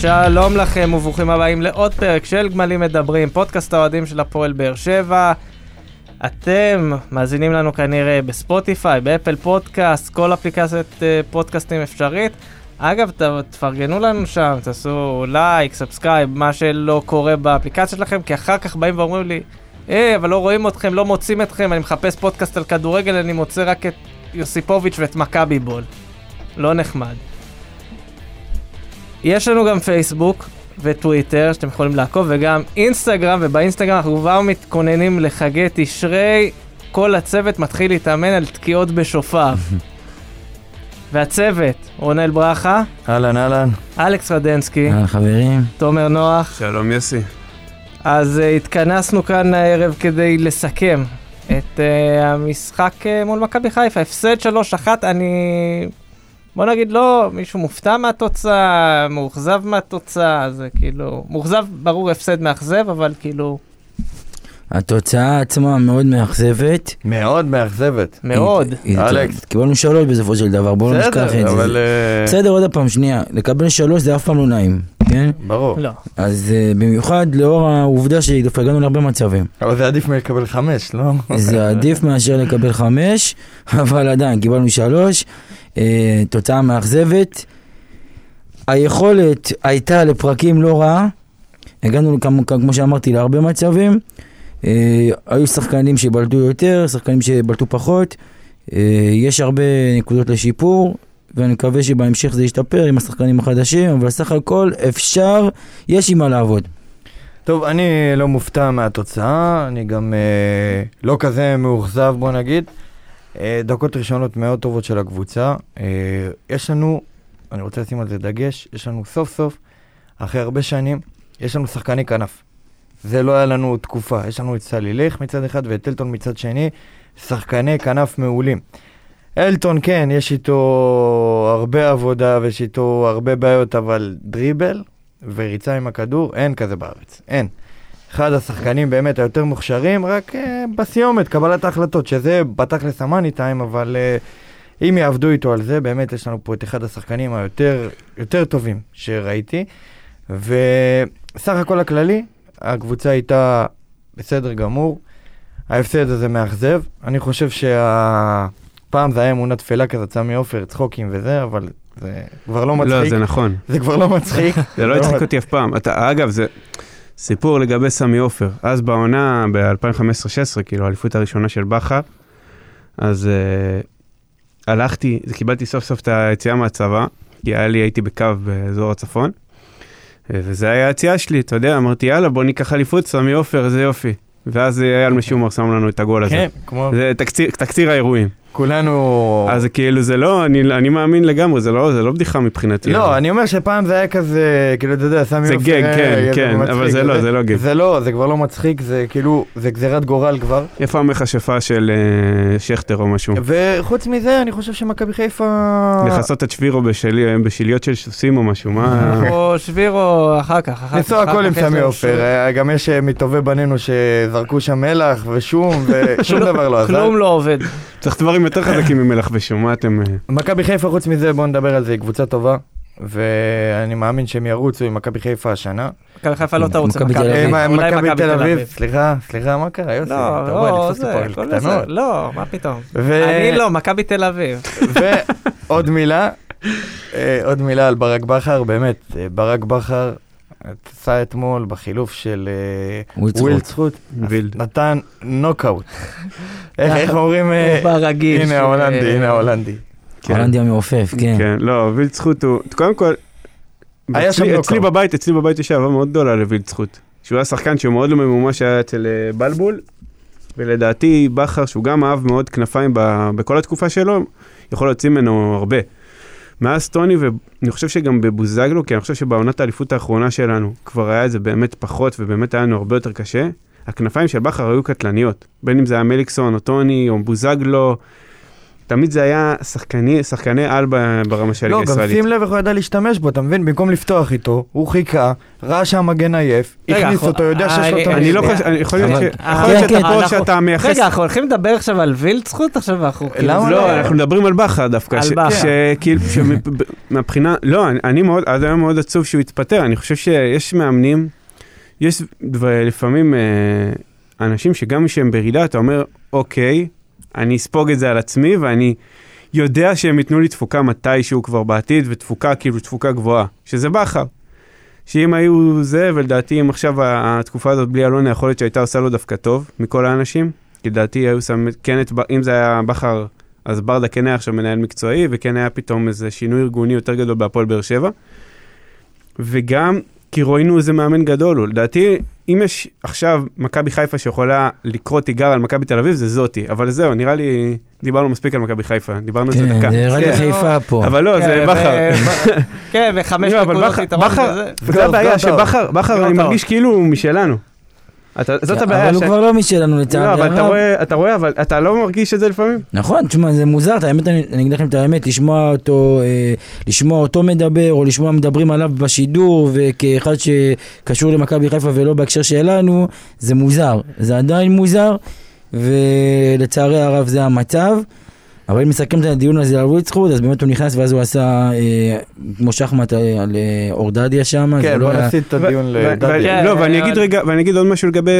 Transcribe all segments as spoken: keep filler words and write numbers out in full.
שלום לכם וברוכים הבאים לעוד פרק של גמלים מדברים, פודקאסט האוהדים של הפועל באר שבע. אתם מאזינים לנו כנראה בספוטיפיי, באפל פודקאסט, כל אפליקציית פודקאסטים אפשרית. אגב, תפרגנו לנו שם, תעשו לייק, סאבסקרייב, מה שלא קורה באפליקציה שלכם, כי אחר כך באים ואומרים לי, אה, אבל לא רואים אתכם, לא מוצאים אתכם, אני מחפש פודקאסט על כדורגל, אני מוצא רק את יוסיפוביץ' ואת מכבי בול. לא נחמד. יש לנו גם פייסבוק וטוויטר שאתם יכולים לעקוב, וגם אינסטגרם, ובאינסטגרם אנחנו כבר מתכוננים לחגי תשרי, כל הצוות מתחיל להתאמן על תקיעות בשופר. והצוות, רונל ברכה. אהלן, אהלן. אלכס רדנסקי. אהלן, חברים. תומר נוח. שלום יסי. אז uh, התכנסנו כאן הערב כדי לסכם את uh, המשחק uh, מול מכבי חיפה, הפסד שלוש אחת, אני... בוא נגיד לא, מישהו מופתע מהתוצאה, מאוכזב מהתוצאה, זה כאילו, מאוכזב ברור הפסד מאכזב, אבל כאילו... התוצאה עצמה מאוד מאכזבת. מאוד מאכזבת. מאוד. אלכס. קיבלנו שלוש בסופו של דבר, בואו לא נשכח את זה. בסדר, עוד הפעם, שנייה, לקבל שלוש זה אף פעם לא נעים, כן? ברור. אז במיוחד לאור העובדה שהגענו להרבה מצבים. אבל זה עדיף מלקבל חמש, לא? זה עדיף מאשר לקבל חמש, אבל עדיין, קיבלנו שלוש. תוצאה מאכזבת. היכולת הייתה לפרקים לא רעה, הגענו כמו שאמרתי להרבה מצבים, היו שחקנים שבלטו יותר, שחקנים שבלטו פחות, יש הרבה נקודות לשיפור, ואני מקווה שבהמשך זה ישתפר עם השחקנים החדשים, אבל סך הכל אפשר, יש עם מה לעבוד. טוב, אני לא מופתע מהתוצאה, אני גם לא כזה מאוכזב, בוא נגיד. דקות ראשונות מאוד טובות של הקבוצה, יש לנו, אני רוצה לשים על זה דגש, יש לנו סוף סוף, אחרי הרבה שנים, יש לנו שחקני כנף. זה לא היה לנו תקופה, יש לנו את סלליך מצד אחד ואת אלטון מצד שני, שחקני כנף מעולים. אלטון כן, יש איתו הרבה עבודה ויש איתו הרבה בעיות, אבל דריבל וריצה עם הכדור, אין כזה בארץ, אין. אחד השחקנים באמת היותר מוכשרים, רק אה, בסיומת, קבלת ההחלטות, שזה בטח לסמני טיים, אבל אה, אם יעבדו איתו על זה, באמת יש לנו פה את אחד השחקנים היותר יותר טובים שראיתי, וסך הכל הכללי, הקבוצה הייתה בסדר גמור, ההפסד הזה מאכזב, אני חושב שהפעם זה היה אמונה תפלה כזה, צמי אופר, צחוקים וזה, אבל... זה כבר לא מצחיק. לא, זה נכון. זה כבר לא מצחיק. זה לא יצחיק אותי אף פעם. אתה, אגב, זה... סיפור לגבי סמי עופר, אז בעונה ב-אלפיים חמש עשרה שש עשרה, כאילו, האליפות הראשונה של בכר, אז uh, הלכתי, קיבלתי סוף סוף את היציאה מהצבא, כי היה לי, הייתי בקו באזור הצפון, וזה היה היציאה שלי, אתה יודע, אמרתי, יאללה, בוא ניקח אליפות, סמי עופר, זה יופי. ואז היה על משומר, שם לנו את הגול הזה. כן, כמו... זה תקציר, תקציר האירועים. כולנו... אז כאילו זה לא, אני, אני מאמין לגמרי, זה לא, זה לא בדיחה מבחינתי. לא, אני אומר שפעם זה היה כזה, כאילו, אתה יודע, סמי אופר... זה גג, כן, כן, אבל זה לא, זה לא גג. זה לא, זה כבר לא מצחיק, זה כאילו, זה גזירת גורל כבר. איפה המכשפה של שכטר או משהו. וחוץ מזה, אני חושב שמכבי חיפה... לחסות את שבירו בשיליות של סוסים או משהו, מה... או שבירו אחר כך. ניסו הכל עם סמי אופר, גם יש מטובי בנינו שזרקו שם מלח ושום, ושום דבר לא עזר. כלום לא עובד. צריך דברים יותר חזקים ממלח ושום, אתם... מכבי חיפה, חוץ מזה, בואו נדבר על זה, היא קבוצה טובה, ואני מאמין שהם ירוצו עם מכבי חיפה השנה. מכבי חיפה לא תרוץ, מכבי תל אביב. סליחה, סליחה, מה קרה? יוסי, אתה רואה לתפוס את פה קטנות. לא, מה פתאום? אני לא, מכבי תל אביב. ועוד מילה, עוד מילה על ברק בכר, באמת, ברק בכר עשה אתמול בחילוף של ווילצחוט, נתן נוקאוט. איך אומרים? הנה ההולנדי, הנה ההולנדי. ההולנדי המעופף, כן. לא, ווילצחוט הוא, קודם כל, אצלי בבית, אצלי בבית יש אהבה מאוד גדולה לווילצחוט, שהוא היה שחקן שהוא מאוד לא ממומש היה אצל בלבול, ולדעתי בכר, שהוא גם אהב מאוד כנפיים בכל התקופה שלו, יכול להוציא ממנו הרבה. מאז טוני, ואני חושב שגם בבוזגלו, כי אני חושב שבעונת האליפות האחרונה שלנו, כבר היה זה באמת פחות, ובאמת היה לנו הרבה יותר קשה, הכנפיים של בכר היו קטלניות, בין אם זה היה מליקסון או טוני, או בוזגלו, תמיד זה היה שחקני, שחקני על ברמה של הישראלית. לא, גם שים לב איך הוא ידע להשתמש בו, אתה מבין? במקום לפתוח איתו, הוא חיכה, ראה שהמגן עייף, הכניס אותו, יודע שיש אותו. אני לא חושב, יכול להיות שאתה פה שאתה מייחס... רגע, אנחנו הולכים לדבר עכשיו על וילד זכות עכשיו, אנחנו... לא, אנחנו מדברים על בכר דווקא. על בכר. שכאילו, מהבחינה... לא, אני מאוד, עד היום מאוד עצוב שהוא התפטר, אני חושב שיש מאמנים, יש לפעמים אנשים שגם כשהם ברידה, אתה אומר, אוקיי, אני אספוג את זה על עצמי, ואני יודע שהם ייתנו לי תפוקה מתישהו כבר בעתיד, ותפוקה כאילו תפוקה גבוהה, שזה בכר. שאם היו זה, ולדעתי אם עכשיו התקופה הזאת בלי אלונה, יכול להיות שהייתה עושה לו דווקא טוב, מכל האנשים, כי לדעתי היו שמת, כן, אם זה היה בכר, אז ברדה כן היה עכשיו מנהל מקצועי, וכן היה פתאום איזה שינוי ארגוני יותר גדול בהפועל באר שבע, וגם כי ראינו איזה מאמן גדול, ולדעתי... אם יש עכשיו מכבי חיפה שיכולה לקרוא תיגר על מכבי תל אביב, זה זאתי. אבל זהו, נראה לי, דיברנו מספיק על מכבי חיפה, דיברנו את זה דקה. נראה לי חיפה פה. אבל לא, זה בכר. כן, וחמש נקודות יתרון כזה. זה הבעיה שבכר, אני מרגיש כאילו הוא משלנו. זאת הבעיה. אבל הוא כבר לא משלנו לצעד. לא, אבל אתה רואה, אבל אתה לא מרגיש את זה לפעמים? נכון, תשמע, זה מוזר. האמת, אני אגיד לכם את האמת, לשמוע אותו, לשמוע אותו מדבר, או לשמוע מדברים עליו בשידור, וכאחד שקשור למכבי חיפה ולא בהקשר שלנו, זה מוזר. זה עדיין מוזר, ולצערי הרב זה המצב. אבל אם מסכם את הדיון הזה על ויצחוד, אז באמת הוא נכנס, ואז הוא עשה כמו שחמט על אור דדיה שם. כן, בוא נפסיד את הדיון לדדיה. לא, ואני אגיד עוד משהו לגבי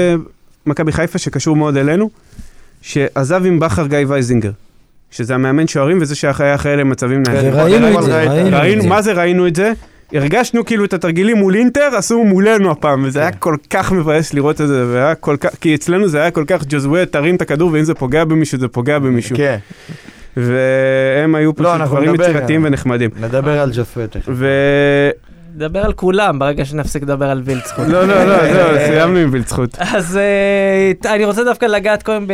מכבי חיפה, שקשור מאוד אלינו, שעזב עם בכר גיא וייזינגר, שזה המאמן שוערים, וזה שהיה אחרי אלה מצבים נהלים. ראינו את זה. מה זה ראינו את זה? הרגשנו כאילו את התרגילים מול אינטר, עשו מולנו הפעם, וזה היה כל כך מבאס לראות את זה, כי אצלנו זה היה כל כך ג'וסואה, תרים את הכדור, ואם זה פוגע במישהו, זה פוגע במישהו. כן. והם היו פשוט דברים מצחקיים ונחמדים. נדבר על ג'וסואה. נדבר על כולם ברגע שנפסיק לדבר על וילד זכות. לא, לא, לא, סיימנו עם וילד זכות. אז אני רוצה דווקא לגעת קודם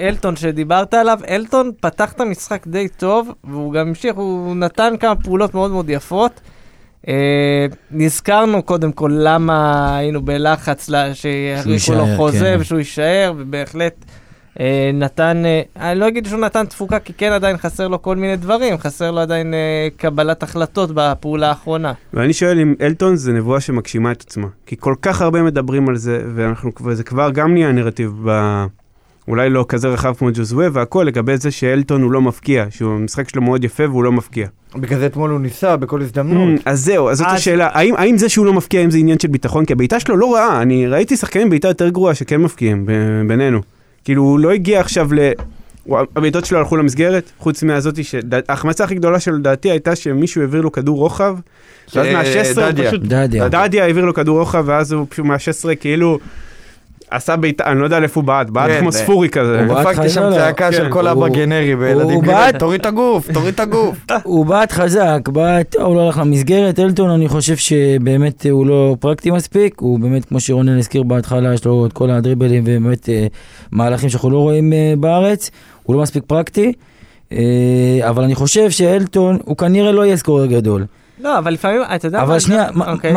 באלטון שדיברת עליו. אלטון פתח את המשחק די טוב, והוא גם המשיך, הוא נתן כמה פעולות מאוד מאוד יפות. נזכרנו קודם כל למה היינו בלחץ שיחריקו לו חוזה ושהוא יישאר, ובהחלט... נתן, אני לא אגיד שהוא נתן תפוקה, כי כן עדיין חסר לו כל מיני דברים, חסר לו עדיין קבלת החלטות בפעולה האחרונה. ואני שואל אם אלטון זה נבואה שמגשימה את עצמה, כי כל כך הרבה מדברים על זה, וזה כבר גם נהיה נרטיב, אולי לא כזה רחב כמו ג'וסואה, והכל לגבי זה שאלטון הוא לא מפקיע, שהוא המשחק שלו מאוד יפה והוא לא מפקיע. בגלל אתמול הוא ניסה בכל הזדמנות. אז זהו, אז זאת השאלה, האם זה שהוא לא מפקיע, אם זה עניין של ביטחון, כי הביתה שלו לא רעה, אני ראיתי שחקנים ביתה יותר גרועה שכן מפקיעים בינינו. כאילו הוא לא הגיע עכשיו ל... הביתות שלו הלכו למסגרת, חוץ מהזאתי ש... ההחמצה הכי גדולה של דעתי הייתה שמישהו העביר לו כדור רוחב, ואז מה-שש עשרה פשוט... דדיה. דדיה העביר לו כדור רוחב, ואז הוא פשוט מה-שש עשרה כאילו... עשה ביתה, אני לא יודע איפה הוא בעד, בעד כמו ספורי כזה. הוא דפקתי שם צעקה של כל אבא גנרי בילדים גנרי, תוריד את הגוף, תוריד את הגוף. הוא בעד חזק, הוא לא הלך למסגרת, אלטון אני חושב שבאמת הוא לא פרקטי מספיק, הוא באמת כמו שרונן הזכיר בהתחלה, יש לו את כל הדריבלים ובאמת מהלכים שאנחנו לא רואים בארץ, הוא לא מספיק פרקטי, אבל אני חושב שאלטון, הוא כנראה לא יהיה סקורר גדול. לא, אבל לפעמים, אתה יודע... אבל שנייה,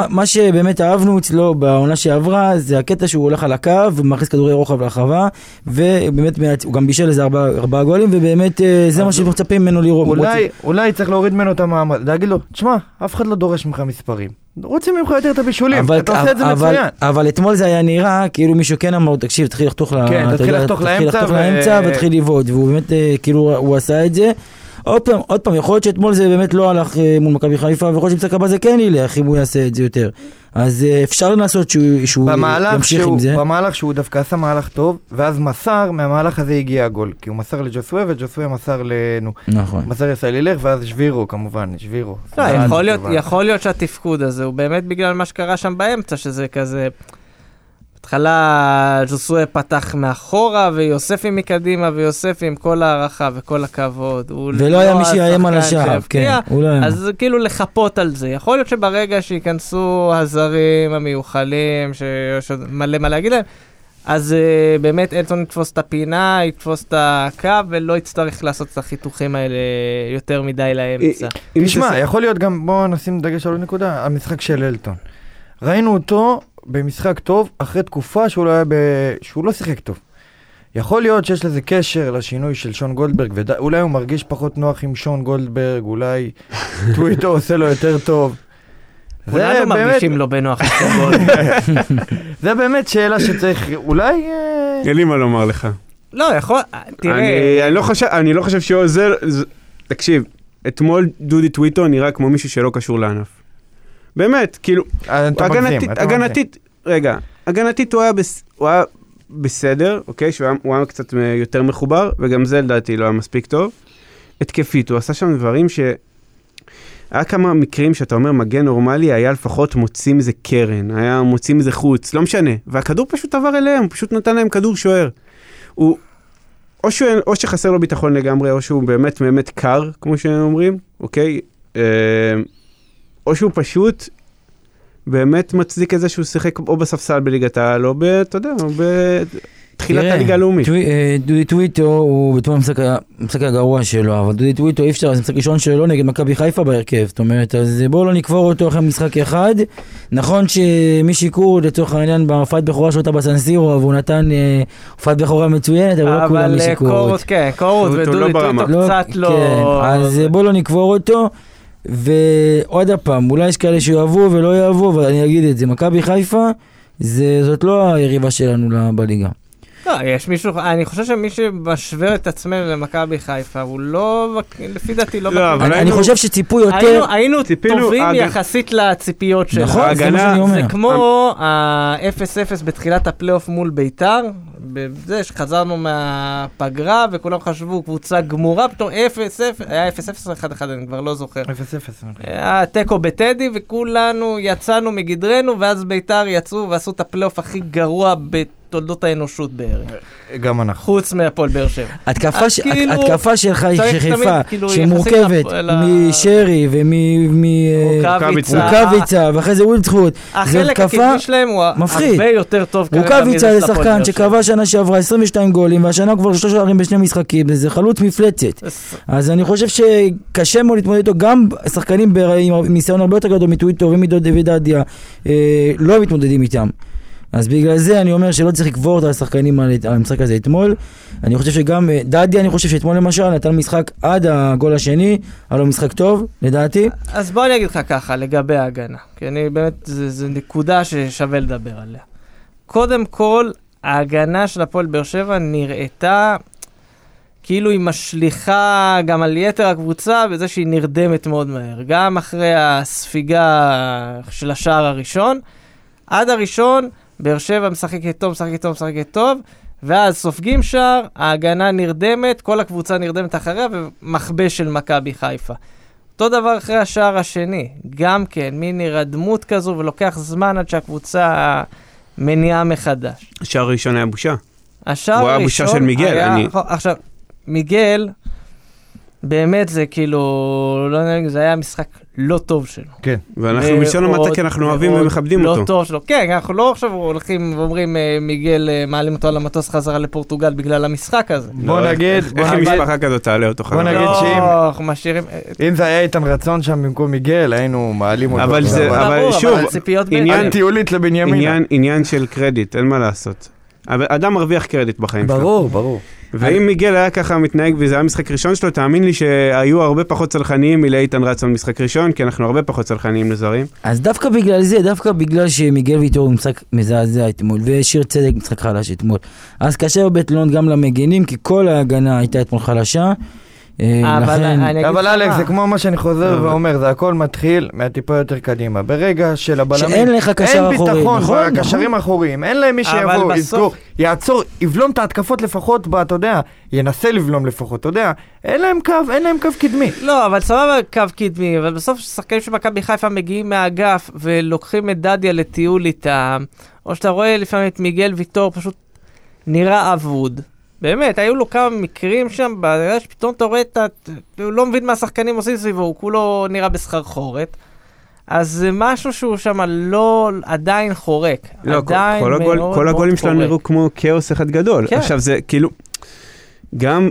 מה שבאמת אהבנו אצלו בעונה שעברה, זה הקטע שהוא הולך על הקו, ומכניס כדורי רוחב להרחבה, ובאמת הוא גם בישל איזה ארבעה גולים, ובאמת זה מה שמצפים ממנו לראות. אולי צריך להוריד ממנו את המעמד, להגיד לו, תשמע, אף אחד לא דורש ממך מספרים. רוצים ממך יותר את הבישולים, אתה עושה את זה מצוין. אבל אתמול זה היה נראה, כאילו מישהו כן אמר, תקשיב, תתחיל לחתוך לאמצע, ותתחיל לבעוט, והוא באמת, כאילו, הוא עשה את זה. עוד פעם, עוד פעם, יכול להיות שאתמול זה באמת לא הלך מול מכבי חיפה, ויכול להיות שמצקה בזה כן ילך, אם הוא יעשה את זה יותר. אז אפשר לנסות שהוא ימשיך עם זה. במהלך שהוא דווקא עשה מהלך טוב, ואז מסר, מהמהלך הזה הגיע הגול, כי הוא מסר לג'וסואה, וג'וסואה מסר לנו. נכון. מסר לסלליך, ואז שבירו, כמובן, שבירו. יכול להיות שהתפקוד הזה, הוא באמת בגלל מה שקרה שם באמצע, שזה כזה... התחלה ג'וסואה פתח מאחורה, ויוספי מקדימה, ויוספי עם כל הערכה וכל הכבוד. ולא היה מי שיאיים על השער, כן. אז כאילו לחפות על זה. יכול להיות שברגע שיכנסו הזרים המיוחלים, שיש עוד מלא מה להגיד להם, אז באמת אלטון יתפוס את הפינה, יתפוס את הקו, ולא יצטרך לעשות את החיתוכים האלה יותר מדי לאמצע. תשמע, יכול להיות גם, בואו נשים דגש על נקודה, המשחק של אלטון. ראינו אותו... במשחק טוב, אחרי תקופה שהוא לא שיחק טוב. יכול להיות שיש לזה קשר לשינוי של שון גולדברג, ואולי הוא מרגיש פחות נוח עם שון גולדברג, אולי טוויטו עושה לו יותר טוב. כולנו מרגישים לו בנוח. זה באמת שאלה שצריך, אולי... אין לי מה לומר לך. לא, יכול... תראה... אני לא חושב שעוזר... תקשיב, אתמול דודי טוויטו נראה כמו מישהו שלא קשור לענף. באמת, כאילו... הגנתית... רגע, הגנתית הוא היה... בסדר, אוקיי, שהוא היה, הוא היה קצת יותר מחובר, וגם זה לדעתי לא היה מספיק טוב. התקפית, הוא עשה שם דברים ש... היה כמה מקרים שאתה אומר, מגן נורמלי היה לפחות מוצאים איזה קרן, היה מוצאים איזה חוץ, לא משנה. והכדור פשוט עבר אליהם, פשוט נתן להם כדור שוער. הוא... או, שהוא, או שחסר לו ביטחון לגמרי, או שהוא באמת באמת קר, כמו שאומרים, אוקיי? או שהוא פשוט... באמת מצדיק איזה שהוא שיחק או בספסל בליגת העל, או אתה יודע, או בתחילת הליגה הלאומית. דודי טוויטו הוא בתום המשחק הגרוע שלו, אבל דודי טוויטו אי אפשר, זה משחק ראשון שלו נגד מכבי חיפה בהרכב, זאת אומרת, אז בואו לא נקבור אותו אחרי משחק אחד. נכון שמי שיקור לצורך העניין בהופעת בכורה שלו בסנסירו, והוא נתן הופעת בכורה מצוינת, אבל לא כולם מי שיקורות. אבל קורות, כן, קורות, ודודי טוויטו קצת לא... אז בואו לא נקבור אותו. ועוד הפעם, אולי יש כאלה שיאהבו ולא יאהבו, אבל אני אגיד את זה, מכבי חיפה, זה, זאת לא היריבה שלנו בליגה. לא, יש מישהו, אני חושב שמי שמשווה את עצמנו למכבי חיפה, הוא לא, לפי דעתי לא... לא אני, אני חושב שציפו יותר... היינו, היינו טובים אג... יחסית לציפיות שלנו. נכון, ההגנה, זה מה שאני אומר. זה כמו ה-אפס אפס בתחילת הפלייאוף מול ביתר, בזה שחזרנו מהפגרה, וכולם חשבו קבוצה גמורה, פתאום אפס אפס, היה אפס אפס אחת אחת, אני כבר לא זוכר. אפס אפס. היה טקו בטדי, וכולנו יצאנו מגדרנו, ואז ביתר יצאו ועשו את הפלייאוף הכי גרוע בטדי, תולדות האנושות בערך. גם אנחנו. חוץ מהפועל באר שבע. התקפה של חיפה, שמורכבת משרי ומרוקביצה, ואחרי זה אולטחוט, זה התקפה מפחיד. רוקביצה זה שחקן שקבע שנה שעברה עשרים ושתיים גולים, והשנה כבר שלושה שערים בשני משחקים, וזה חלוץ מפלצת. אז אני חושב שקשה מאוד להתמודד איתו, גם שחקנים עם ניסיון הרבה יותר גדול מטוויטו ומדודי דדיה, לא מתמודדים איתם. אז בגלל זה אני אומר שלא צריך לקבור את השחקנים על המשחק הזה אתמול. אני חושב שגם, דדי, אני חושב שאתמול למשל נתן משחק עד הגול השני, היה לו משחק טוב, לדעתי. אז בוא אני אגיד לך ככה, לגבי ההגנה. כי אני באמת, זו נקודה ששווה לדבר עליה. קודם כל, ההגנה של הפועל באר שבע נראתה כאילו היא משליחה גם על יתר הקבוצה, בזה שהיא נרדמת מאוד מהר. גם אחרי הספיגה של השער הראשון, עד הראשון, באר שבע משחקת טוב, משחקת טוב, משחקת טוב, ואז סופגים שער, ההגנה נרדמת, כל הקבוצה נרדמת אחריה, ומכבש של מכבי חיפה. אותו דבר אחרי השער השני, גם כן, מין הרדמות כזו, ולוקח זמן עד שהקבוצה מניעה מחדש. השער הראשון היה בושה. השער הראשון... הוא היה בושה של מיגל. היה... אני... עכשיו, מיגל, באמת זה כאילו, לא יודע, זה היה משחק... לא טוב שלו. כן, ואנחנו משון המטה, כי אנחנו אוהבים ומכבדים אותו. לא טוב שלו, כן, אנחנו לא עכשיו הולכים ואומרים, מיגל מעלים אותו על המטוס חזרה לפורטוגל בגלל המשחק הזה. בוא נגיד, איך היא משפחה כזאת תעלה אותו חזרה? בוא נגיד שאם... משאירים... אם זה היה איתן רצון שם במקום מיגל, היינו מעלים אותו. אבל שוב, עניין טיולית לבנימינה. עניין של קרדיט, אין מה לעשות. אדם מרוויח קרדיט בחיים שלו. ברור, ברור. ואם מיגל היה ככה מתנהג וזה היה משחק ראשון שלו, תאמין לי שהיו הרבה פחות צלחניים מלא איתן רץ על משחק ראשון, כי אנחנו הרבה פחות צלחניים לזרים. אז דווקא בגלל זה, דווקא בגלל שמיגל ויטור הוא משחק מזעזע אתמול, ושיר צדק משחק חלש אתמול. אז קשה בבית לונד גם למגנים, כי כל ההגנה הייתה אתמול חלשה. אבל אלכס, זה כמו מה שאני חוזר ואומר, זה הכל מתחיל מהטיפה יותר קדימה. ברגע של הבלמים אין ביטחון, הקשרים האחוריים אין להם מי שיבוא, יזכור, יעצור, יבלום את ההתקפות לפחות, אתה יודע, ינסה לבלום לפחות, אתה יודע, אין להם קו, אין להם קו קדמי. לא, אבל סבבה קו קדמי, אבל בסוף שחקנים שמכבי חיפה מגיעים מהאגף ולוקחים את דדיה לטיול איתם, או שאתה רואה לפעמים את מיגל ויטור פשוט נראה אבוד. באמת, היו לו כמה מקרים שם, פתאום אתה רואה את ה... הוא לא מבין מה השחקנים עושים סביבו, הוא כולו נראה בסחרחורת. אז זה משהו שהוא שם לא... עדיין חורק. לא, עדיין כל, הגול, כל הגולים שלנו נראו כמו כאוס אחד גדול. כן. עכשיו זה כאילו... גם...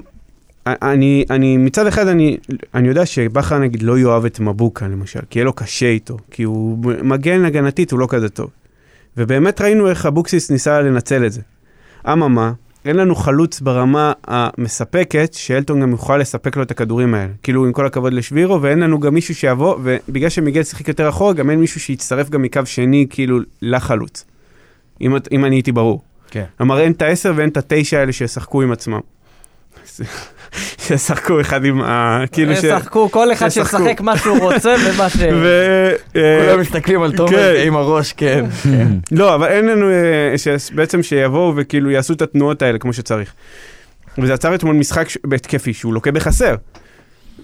אני, אני, מצד אחד אני, אני יודע שבכר נגיד לא יאהב את מבוקה למשל, כי יהיה לו קשה איתו, כי הוא מגן הגנתית, הוא לא כזה טוב. ובאמת ראינו איך הבוקסיס ניסה לנצל את זה. אממה, אין לנו חלוץ ברמה המספקת, שאלטון גם יוכל לספק לו את הכדורים האלה. כאילו, עם כל הכבוד לשבירו, ואין לנו גם מישהו שיבוא, ובגלל שמיגל שיחק יותר אחורה, גם אין מישהו שיצטרף גם מקו שני, כאילו, לחלוץ. אם, אם אני הייתי ברור. כן. אמר, אין את העשר ואין את התשע האלה שישחקו עם עצמם. ששחקו אחד עם ה... ששחקו, כל אחד ששחק מה שהוא רוצה ומה ש... כולם מסתכלים על תומר עם הראש, כן. לא, אבל אין לנו בעצם שיבואו וכאילו יעשו את התנועות האלה כמו שצריך. וזה עצר אתמול משחק בהתקפי שהוא לוקה בחסר.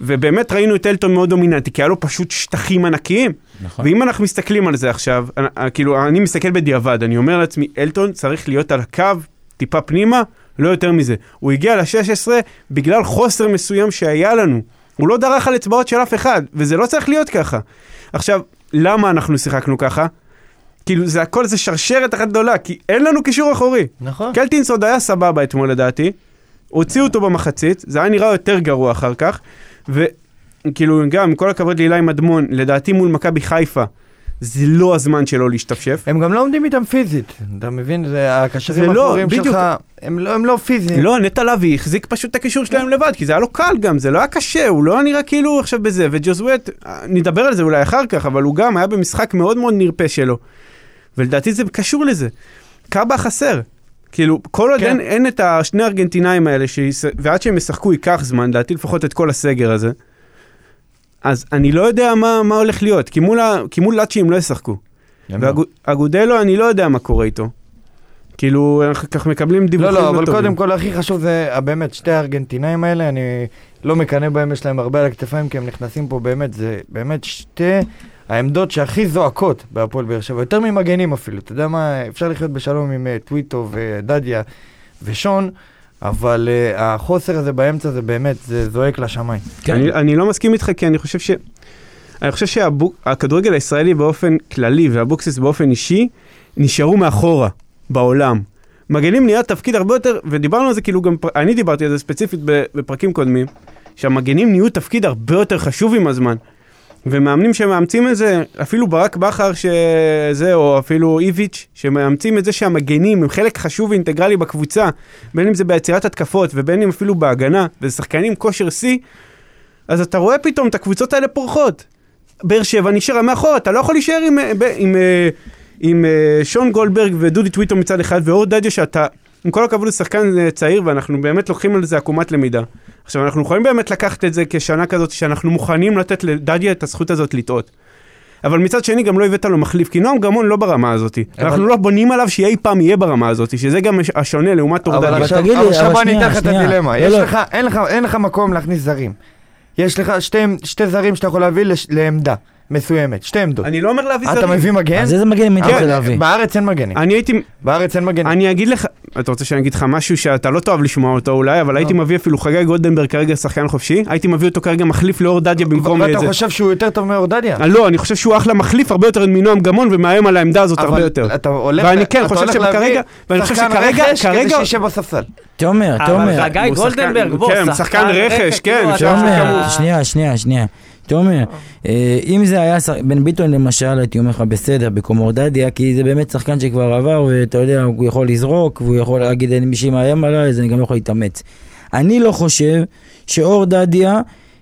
ובאמת ראינו את אלטון מאוד דומיננטי, כי היה לו פשוט שטחים ענקיים. ואם אנחנו מסתכלים על זה עכשיו, כאילו אני מסתכל בדיעבד, אני אומר לעצמי, אלטון צריך להיות על הקו טיפה פנימה, לא יותר מזה. הוא הגיע ל-שש עשרה בגלל חוסר מסוים שהיה לנו. הוא לא דרך על אצבעות של אף אחד, וזה לא צריך להיות ככה. עכשיו, למה אנחנו שיחקנו ככה? כאילו, זה הכל זה שרשרת אחת גדולה, כי אין לנו קישור אחורי. נכון. קלטינס עוד היה סבבה אתמול לדעתי, הוציאו אותו במחצית, זה היה נראה יותר גרוע אחר כך, וכאילו, גם, כל הכבוד לילה עם אדמון, לדעתי מול מכבי חיפה, זה לא הזמן שלו להשתפשף. הם גם לא עומדים איתם פיזית, אתה מבין? הקשרים האחורים שלך, הם לא פיזיים. לא, נטע לוי החזיק פשוט את הקישור שלהם לבד, כי זה היה לו קל גם, זה לא היה קשה, הוא לא נראה כאילו עכשיו בזה, וג'וסואה, נדבר על זה אולי אחר כך, אבל הוא גם היה במשחק מאוד מאוד נרפה שלו, ולדעתי זה קשור לזה. קאבה חסר, כאילו, כל עוד אין את השני הארגנטינאים האלה, ועד שהם ישחקו ייקח זמן, לדעתי לפחות את כל הסגר הזה, אז אני לא יודע מה, מה הולך להיות, כי מול, כי מול לצ'ים לא ישחקו. והגודלו, אני לא יודע מה קורה איתו. כאילו, כך מקבלים דיווחים לא טובים. לא, לא, אבל קודם כל, הכי חשוב זה, באמת, שתי הארגנטינאים האלה, אני לא מקנה בהם, יש להם הרבה על הכתפיים, כי הם נכנסים פה באמת, זה באמת שתי העמדות שהכי זועקות בהפועל באר שבע, יותר ממגנים אפילו. אתה יודע מה, אפשר לחיות בשלום עם טוויטו ודדיה ושון, אבל uh, החוסר הזה באמצע זה באמת, זה זועק לשמיים. כן. אני, אני לא מסכים איתך, כי אני חושב ש... אני חושב שהכדורגל הישראלי באופן כללי, והבוקסיס באופן אישי, נשארו מאחורה, בעולם. מגנים נהיה תפקיד הרבה יותר, ודיברנו על זה כאילו גם... אני דיברתי על זה ספציפית בפרקים קודמים, שהמגנים נהיו תפקיד הרבה יותר חשוב עם הזמן. ומאמנים שמאמצים את זה, אפילו ברק בכר שזה, או אפילו איביץ', שמאמצים את זה שהמגנים הם חלק חשוב ואינטגרלי בקבוצה, בין אם זה ביצירת התקפות, ובין אם אפילו בהגנה, וזה שחקנים כושר C, אז אתה רואה פתאום את הקבוצות האלה פורחות. באר שבע נשארה מאחור, אתה לא יכול להישאר עם, עם, עם, עם שון גולדברג ודודי טוויטו מצד אחד, ואור דדיה שאתה, עם כל הכבוד לשחקן צעיר, ואנחנו באמת לוקחים על זה עקומת למידה. עכשיו, אנחנו יכולים באמת לקחת את זה כשנה כזאת, שאנחנו מוכנים לתת לדדיה את הזכות הזאת לטעות. אבל מצד שני, גם לא הבאת לו מחליף, כי נועם גמון לא ברמה הזאת. אנחנו לא בונים עליו שאי פעם יהיה ברמה הזאת, שזה גם השונה לעומת אור דדיה. אבל עכשיו אני אתן לך את הדילמה. אין לך מקום להכניס זרים. יש לך שתי זרים שאתה יכול להביא לעמדה מסוימת, שתי עמדות. אני לא אומר להביא זרים. אתה מביא מגן? אז איזה מגן אתה רוצה להביא? בארץ אין מגנים. אני הייתי... בארץ אין מגנים. אני אגיד לך... אתה רוצה שאני אגיד לך משהו שאתה לא תאהב לשמוע אותו אולי, אבל הייתי מביא אפילו חגי גולדנברג כרגע שחקן חופשי, הייתי מביא אותו כרגע מחליף לאור דדיה במקום איזה... ואתה חושב שהוא יותר טוב מאור דדיה? לא, אני חושב שהוא אחלה מחליף הרבה יותר מנועם גמון ומאיים על העמדה הזאת הרבה יותר. ואני כן חושב שכרגע... ואני חושב שכרגע... כדי שישב בספסל. תומר, תומר. חגי גולדנברג, בוא, שחקן רכש, כן. תומר, שנייה, שנייה, שנייה. תומר, אם זה היה בן ביטון למשל, הייתי אומר לך בסדר, בקומור דדיה, כי זה באמת שחקן שכבר עבר, ואתה יודע, הוא יכול לזרוק, והוא יכול להגיד, אין מי שמאיים עליי, אז אני גם לא יכול להתאמץ. אני לא חושב שאור דדיה,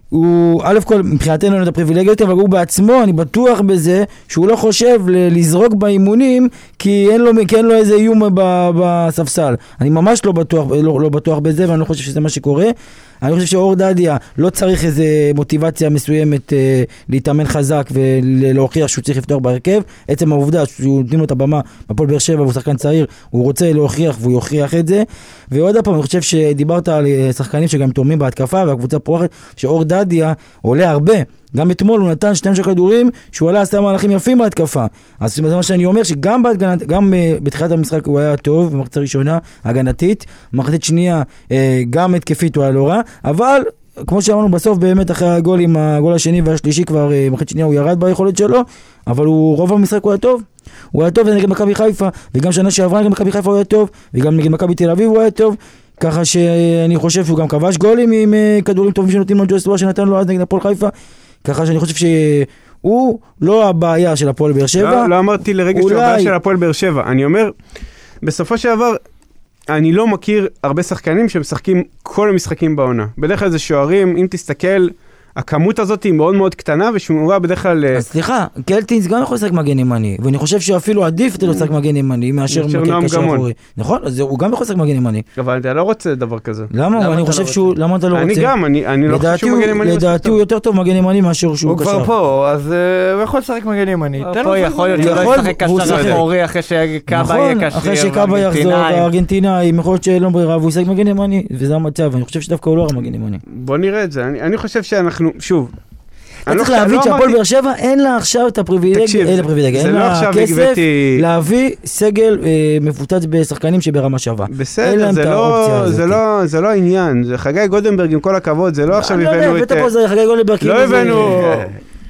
הוא, א' כל, מבחינתנו אין את הפריבילגיות, אבל הוא בעצמו, אני בטוח בזה, שהוא לא חושב לזרוק באימונים, כי אין לו, כי אין לו איזה איום בספסל. אני ממש לא בטוח, לא, לא בטוח בזה, ואני לא חושב שזה מה שקורה. אני חושב שאור דדיה לא צריך איזו מוטיבציה מסוימת אה, להתאמן חזק ולהוכיח שהוא צריך לפתוח בהרכב. עצם העובדה שהוא נותנים לו את הבמה בפועל באר שבע והוא שחקן צעיר, הוא רוצה להוכיח והוא יוכיח את זה. ועוד הפעם אני חושב שדיברת על שחקנים שגם תורמים בהתקפה והקבוצה פורחת, שאור דדיה עולה הרבה. גם אתמול הוא נתן שתיים של כדורים שהוא עלה עשתה מהלכים יפים בהתקפה. אז זה מה שאני אומר שגם בהתגנת, גם בתחילת המשחק הוא היה טוב, במחצית ראשונה הגנתית, במחצית שנייה גם התקפית הוא היה לא רע, אבל כמו שאמרנו בסוף באמת אחרי הגול עם הגול השני והשלישי כבר במחצית שנייה הוא ירד ביכולת שלו, אבל הוא, רוב המשחק הוא היה טוב. הוא היה טוב נגד מכבי חיפה, וגם שנה שעברה נגד מכבי חיפה הוא היה טוב, וגם נגד מכבי תל אביב הוא היה טוב. ככה שאני חושב שהוא גם כבש גולים עם כדורים טובים שנותנים לו ג'וסואה שנתן לו אז נגד הפועל חיפה. ככה שאני חושב שהוא לא הבעיה של הפועל באר שבע. לא, לא אמרתי לרגע אולי... שהוא הבעיה של הפועל באר שבע. אני אומר, בסופו שעבר, אני לא מכיר הרבה שחקנים שמשחקים כל המשחקים בעונה. בדרך כלל זה שוערים, אם תסתכל, הכמות הזאת היא מאוד מאוד קטנה, ושמורה בדרך כלל... אז סליחה, קלטינס גם יכול לשחק מגן ימני, ואני חושב שאפילו עדיף אתה לא לשחק מגן ימני, מאשר מגן קשר אחורי. נכון? אז הוא גם יכול לשחק מגן ימני. אבל אתה לא רוצה דבר כזה. למה? אני חושב שהוא... למה אתה לא רוצה? אני גם, אני לא חושב שהוא מגן ימני. לדעתי הוא יותר טוב מגן ימני מאשר שהוא קשר. הוא כבר פה, אז הוא יכול לשחק מגן ימני. פה יכול להיות שלא ישחק קשר אחורי אחרי שקאבה יהיה קשר. אחרי שקאבה יחזור לארגנטינה, אם יכול להיות שלא ברירה, והוא ישחק מגן ימני, וזה המצב. אני חושב שדווקא הוא לא מגן ימני. בוא נראה את זה. אני חושב שאנחנו שוב, אני צריך להביא שהפועל באר שבע אין לה עכשיו את הפריבילגיה, אין לה כסף להביא סגל מפוצץ בשחקנים שברמה שווה. בסדר, זה לא העניין, זה חגי גולדנברג עם כל הכבוד, זה לא עכשיו הבאנו את... לא הבאנו...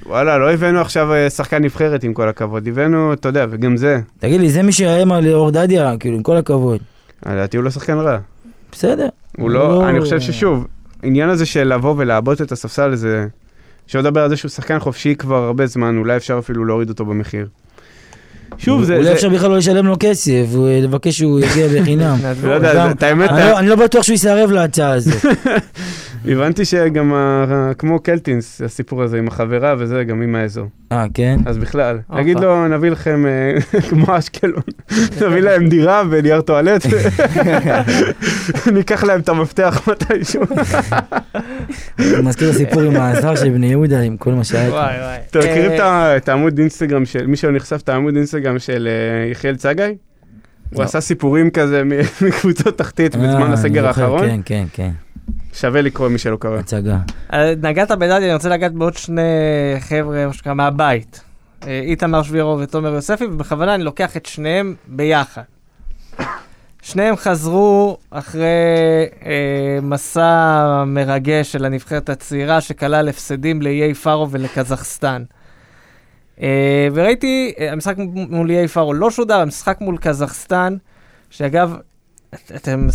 וואלה, לא הבאנו עכשיו שחקן נבחרת עם כל הכבוד, הבאנו, אתה יודע, וגם זה. תגיד לי, זה מי שראים על אור דדיה, כאילו, עם כל הכבוד. לדעתי הוא לא שחקן רע. בסדר. הוא לא, אני חושב ששוב... העניין הזה של לבוא ולעבוד את הספסל הזה, שעוד דבר על זה שהוא שחקן חופשי כבר הרבה זמן, אולי אפשר אפילו להוריד אותו במחיר. שוב, זה... אולי אפשר בכלל לא לשלם לו כסף, ולבקש שהוא יגיע בחינם. אני לא בטוח שהוא יסערב להצעה הזאת. הבנתי שגם כמו קלטינס, הסיפור הזה עם החברה וזה, גם עם האזור. אה, כן? אז בכלל, נגיד לו, נביא לכם כמו אשקלון, נביא להם דירה ונייר טואלט, ניקח להם את המפתח מתישהו. אני מזכיר לסיפור עם האזור של בני יהודה, עם כל מה שהיה. וואי, וואי. אתם מכירים את העמוד אינסטגרם של, מישהו נחשף את העמוד אינסטגרם של יחיאל צגאי? הוא עשה סיפורים כזה מקבוצות תחתית בזמן הסגר האחרון. כן, כן, כן. שווה לקרוא מי שלא קרא. הצגה. נגעת בדדי, אני רוצה לגעת בעוד שני חבר'ה מהבית. איתמר שבירו ותומר יוספי, ובכוונה אני לוקח את שניהם ביחד. שניהם חזרו אחרי אה, מסע מרגש של הנבחרת הצעירה, שכלל הפסדים לאיי פארו ולקזחסטן. אה, וראיתי, המשחק מול איי פארו לא שודר, המשחק מול קזחסטן, שאגב, אתם,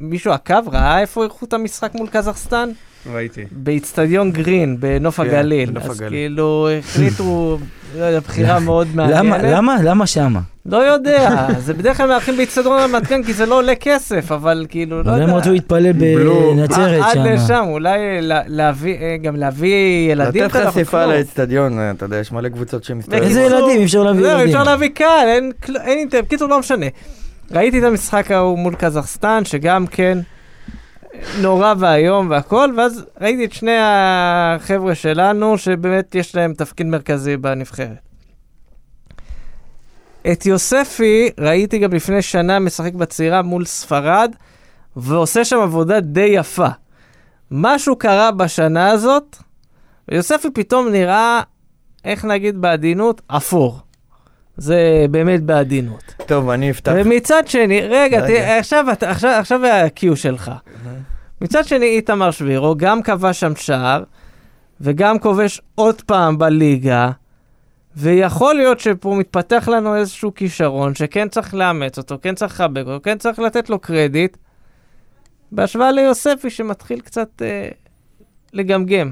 מישהו עקב ראה איפה איכות המשחק מול קזחסטן? ראיתי. באצטדיון גרין, בנוף הגליל. אז כאילו החליטו, בחירה מאוד מעניינת. למה? למה שמה? לא יודע, זה בדרך כלל מארחים באצטדיון המתקן, כי זה לא עולה כסף, אבל כאילו, לא יודע. הם רצו להתפלל בנצרת שם. עד לשם, אולי גם להביא ילדים. לתת חשיפה לאצטדיון, אתה יודע, יש מלא קבוצות שמסתובבות. איזה ילדים? אפשר להביא ילדים. אפשר להביא קהל, אין אינטרנט, בקיצור לא משנה. ראיתי את המשחק ההוא מול קזחסטן, שגם כן נורא והיום והכל, ואז ראיתי את שני החבר'ה שלנו, שבאמת יש להם תפקיד מרכזי בנבחרת. את יוספי ראיתי גם לפני שנה משחק בצעירה מול ספרד, ועושה שם עבודה די יפה. משהו קרה בשנה הזאת, ויוספי פתאום נראה, איך נגיד בעדינות, אפור. זה באמת בעדינות. טוב, אני אפתח. ומצד שני, רגע, רגע. עכשיו, עכשיו, עכשיו הקיו שלך. מצד שני, איתמר שבירו גם כבש שם שער, וגם כובש עוד פעם בליגה, ויכול להיות שפה מתפתח לנו איזשהו כישרון, שכן צריך לאמץ אותו, כן צריך לחבק אותו, כן צריך לתת לו קרדיט, בהשוואה ליוספי שמתחיל קצת אה, לגמגם.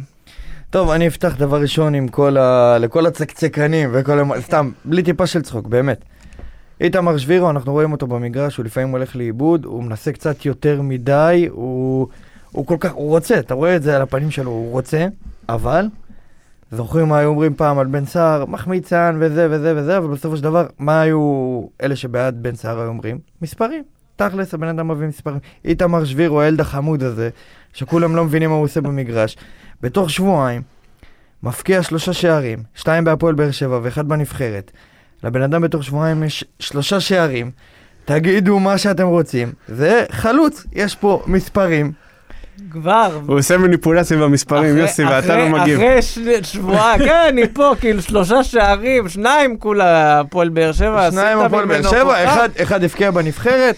טוב, אני אפתח דבר ראשון עם כל ה... לכל הצקצקנים וכל ה... סתם, בלי טיפה של צחוק, באמת. איתמר שבירו, אנחנו רואים אותו במגרש, הוא לפעמים הולך לאיבוד, הוא מנסה קצת יותר מדי, הוא... הוא כל כך... הוא רוצה, אתה רואה את זה על הפנים שלו, הוא רוצה, אבל... זוכרים מה היו אומרים פעם על בן סער, מחמיצן וזה וזה וזה, אבל בסופו של דבר, מה היו אלה שבעד בן סער היו אומרים? מספרים. תכלס, הבן אדם מביא מספרים. איתמר שבירו, הילד החמוד הזה, שכולם לא מבינים מה הוא עושה במגרש. בתוך שבועיים, מפקיע שלושה שערים, שתיים בהפועל באר שבע ואחד בנבחרת. לבן אדם בתוך שבועיים יש שלושה שערים, תגידו מה שאתם רוצים. זה חלוץ, יש פה מספרים. כבר. הוא עושה מניפולציה במספרים, יוסי, ואתה לא מגיב. אחרי שבועה, כן, אני פה, כאילו שלושה שערים, שניים כולה הפועל באר שבע. שניים הפועל באר שבע, אחד הפקיע בנבחרת.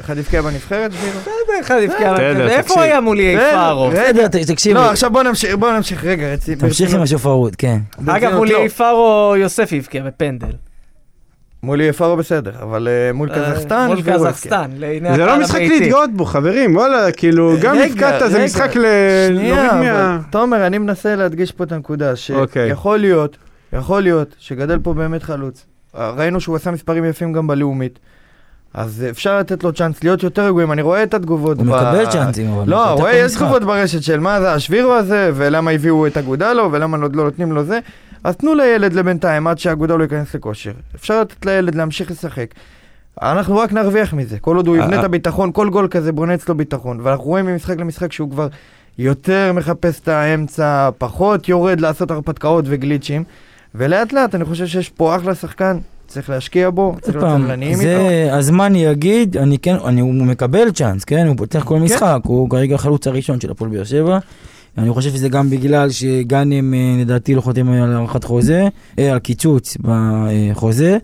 אחד יפקע בנבחרת, שבירו? בסדר, אחד יפקע בנבחרת. איפה היה מולי איפארו? בסדר, תקשיבי. לא, עכשיו בוא נמשיך, בוא נמשיך רגע. תמשיך עם השופרות, כן. אגב, מולי איפארו יוסף יפקע בפנדל. מולי איפארו בסדר, אבל מול קזחסטן... מול קזחסטן, לעיני הקהל הביתי. זה לא משחק להתגאות בו, חברים, וואלה, כאילו, גם נפקעת, זה משחק ל... שנייה, תומר, אני מנסה להדגיש פה את הנקודה, שיכול להיות, יכול להיות, שגדל פה באמת חלוץ. ראינו שהוא עשה מספרים יפים גם בלאומית. אז אפשר לתת לו צ'אנס להיות יותר רגועים, אני רואה את התגובות. הוא ב... מקבל צ'אנסים. לא, רואה, יש תגובות ברשת של מה זה השבירו הזה, ולמה הביאו את אגודה לו, ולמה לא, לא נותנים לו זה. אז תנו לילד לבינתיים, עד שהאגודה לא ייכנס לכושר. אפשר לתת לילד להמשיך לשחק. אנחנו רק נרוויח מזה, כל עוד הוא יבנה את הביטחון, כל גול כזה בונה אצלו ביטחון. ואנחנו רואים ממשחק למשחק שהוא כבר יותר מחפש את האמצע, פחות יורד לעשות הרפתקאות וגליצ'ים. ולאט לאט אני חושב שיש פה אחלה שחקן, צריך להשקיע בו, צריך להיות סמלניים איתו. אז מה אני אגיד, אני כן, הוא מקבל צ'אנס, כן? הוא פותח כל משחק, הוא כרגע החלוץ הראשון של הפועל באר שבע. אני חושב שזה גם בגלל שגנים, לדעתי, לא חותם על הארכת חוזה, על קיצוץ בחוזה.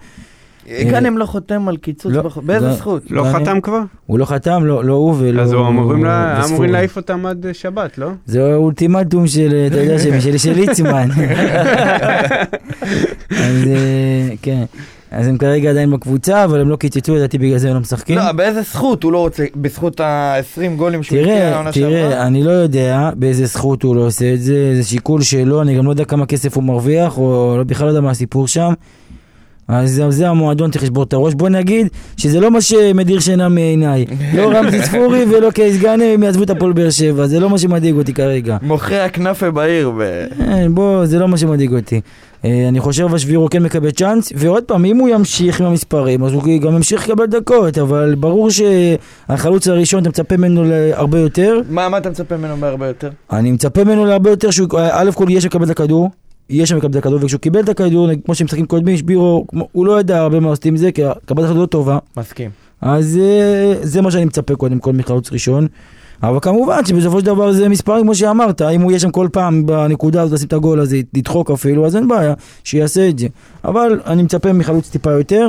גנים לא חותם על קיצוץ בחוזה, באיזה זכות? לא חתם כבר? הוא לא חתם, לא הוא ולא... אז הוא אמורים להעיף אותם עד שבת, לא? זה אולטימטום של, אתה יודע, של ליצמן. אז כן. אז הם כרגע עדיין בקבוצה, אבל הם לא קיצצו, לדעתי בגלל זה הם לא משחקים. לא, באיזה זכות הוא לא רוצה, בזכות ה-עשרים גולים שהוא התקיע לעונה שעברה? תראה, אני לא יודע באיזה זכות הוא לא עושה את זה, זה שיקול שלו, אני גם לא יודע כמה כסף הוא מרוויח, או בכלל לא יודע מה הסיפור שם. אז זה המועדון, צריך לשבור את הראש. בוא נגיד שזה לא מה שמדיר שינה מעיניי. לא רמזי צפורי ולא קייסגני מעזבו את הפועל באר שבע, זה לא מה שמדאיג אותי כרגע. מוכרי הכנפה בעיר. בוא, זה לא מה שמדאיג אותי. אני חושב השבירו כן מקבל צ'אנס, ועוד פעם, אם הוא ימשיך עם המספרים, אז הוא גם ימשיך לקבל דקות, אבל ברור שהחלוץ הראשון, אתה מצפה ממנו להרבה יותר. מה, מה אתה מצפה ממנו בהרבה יותר? אני מצפה ממנו להרבה יותר, שא' כל יש לקבל את הכדור, יש שם מקבל את הכדור, וכשהוא קיבל את הכדור, כמו שהם משחקים קודמים, שבירו, הוא לא ידע הרבה מה עושים זה, כי הקבלת הכדור לא טובה. מסכים. אז זה מה שאני מצפה קודם כל מחלוץ ראשון. אבל כמובן שבסופו של דבר זה מספר, כמו שאמרת, אם הוא יהיה שם כל פעם בנקודה הזאת, לשים את הגול הזה, לדחוק אפילו, אז אין בעיה שיעשה את זה. אבל אני מצפה מחלוץ טיפה יותר,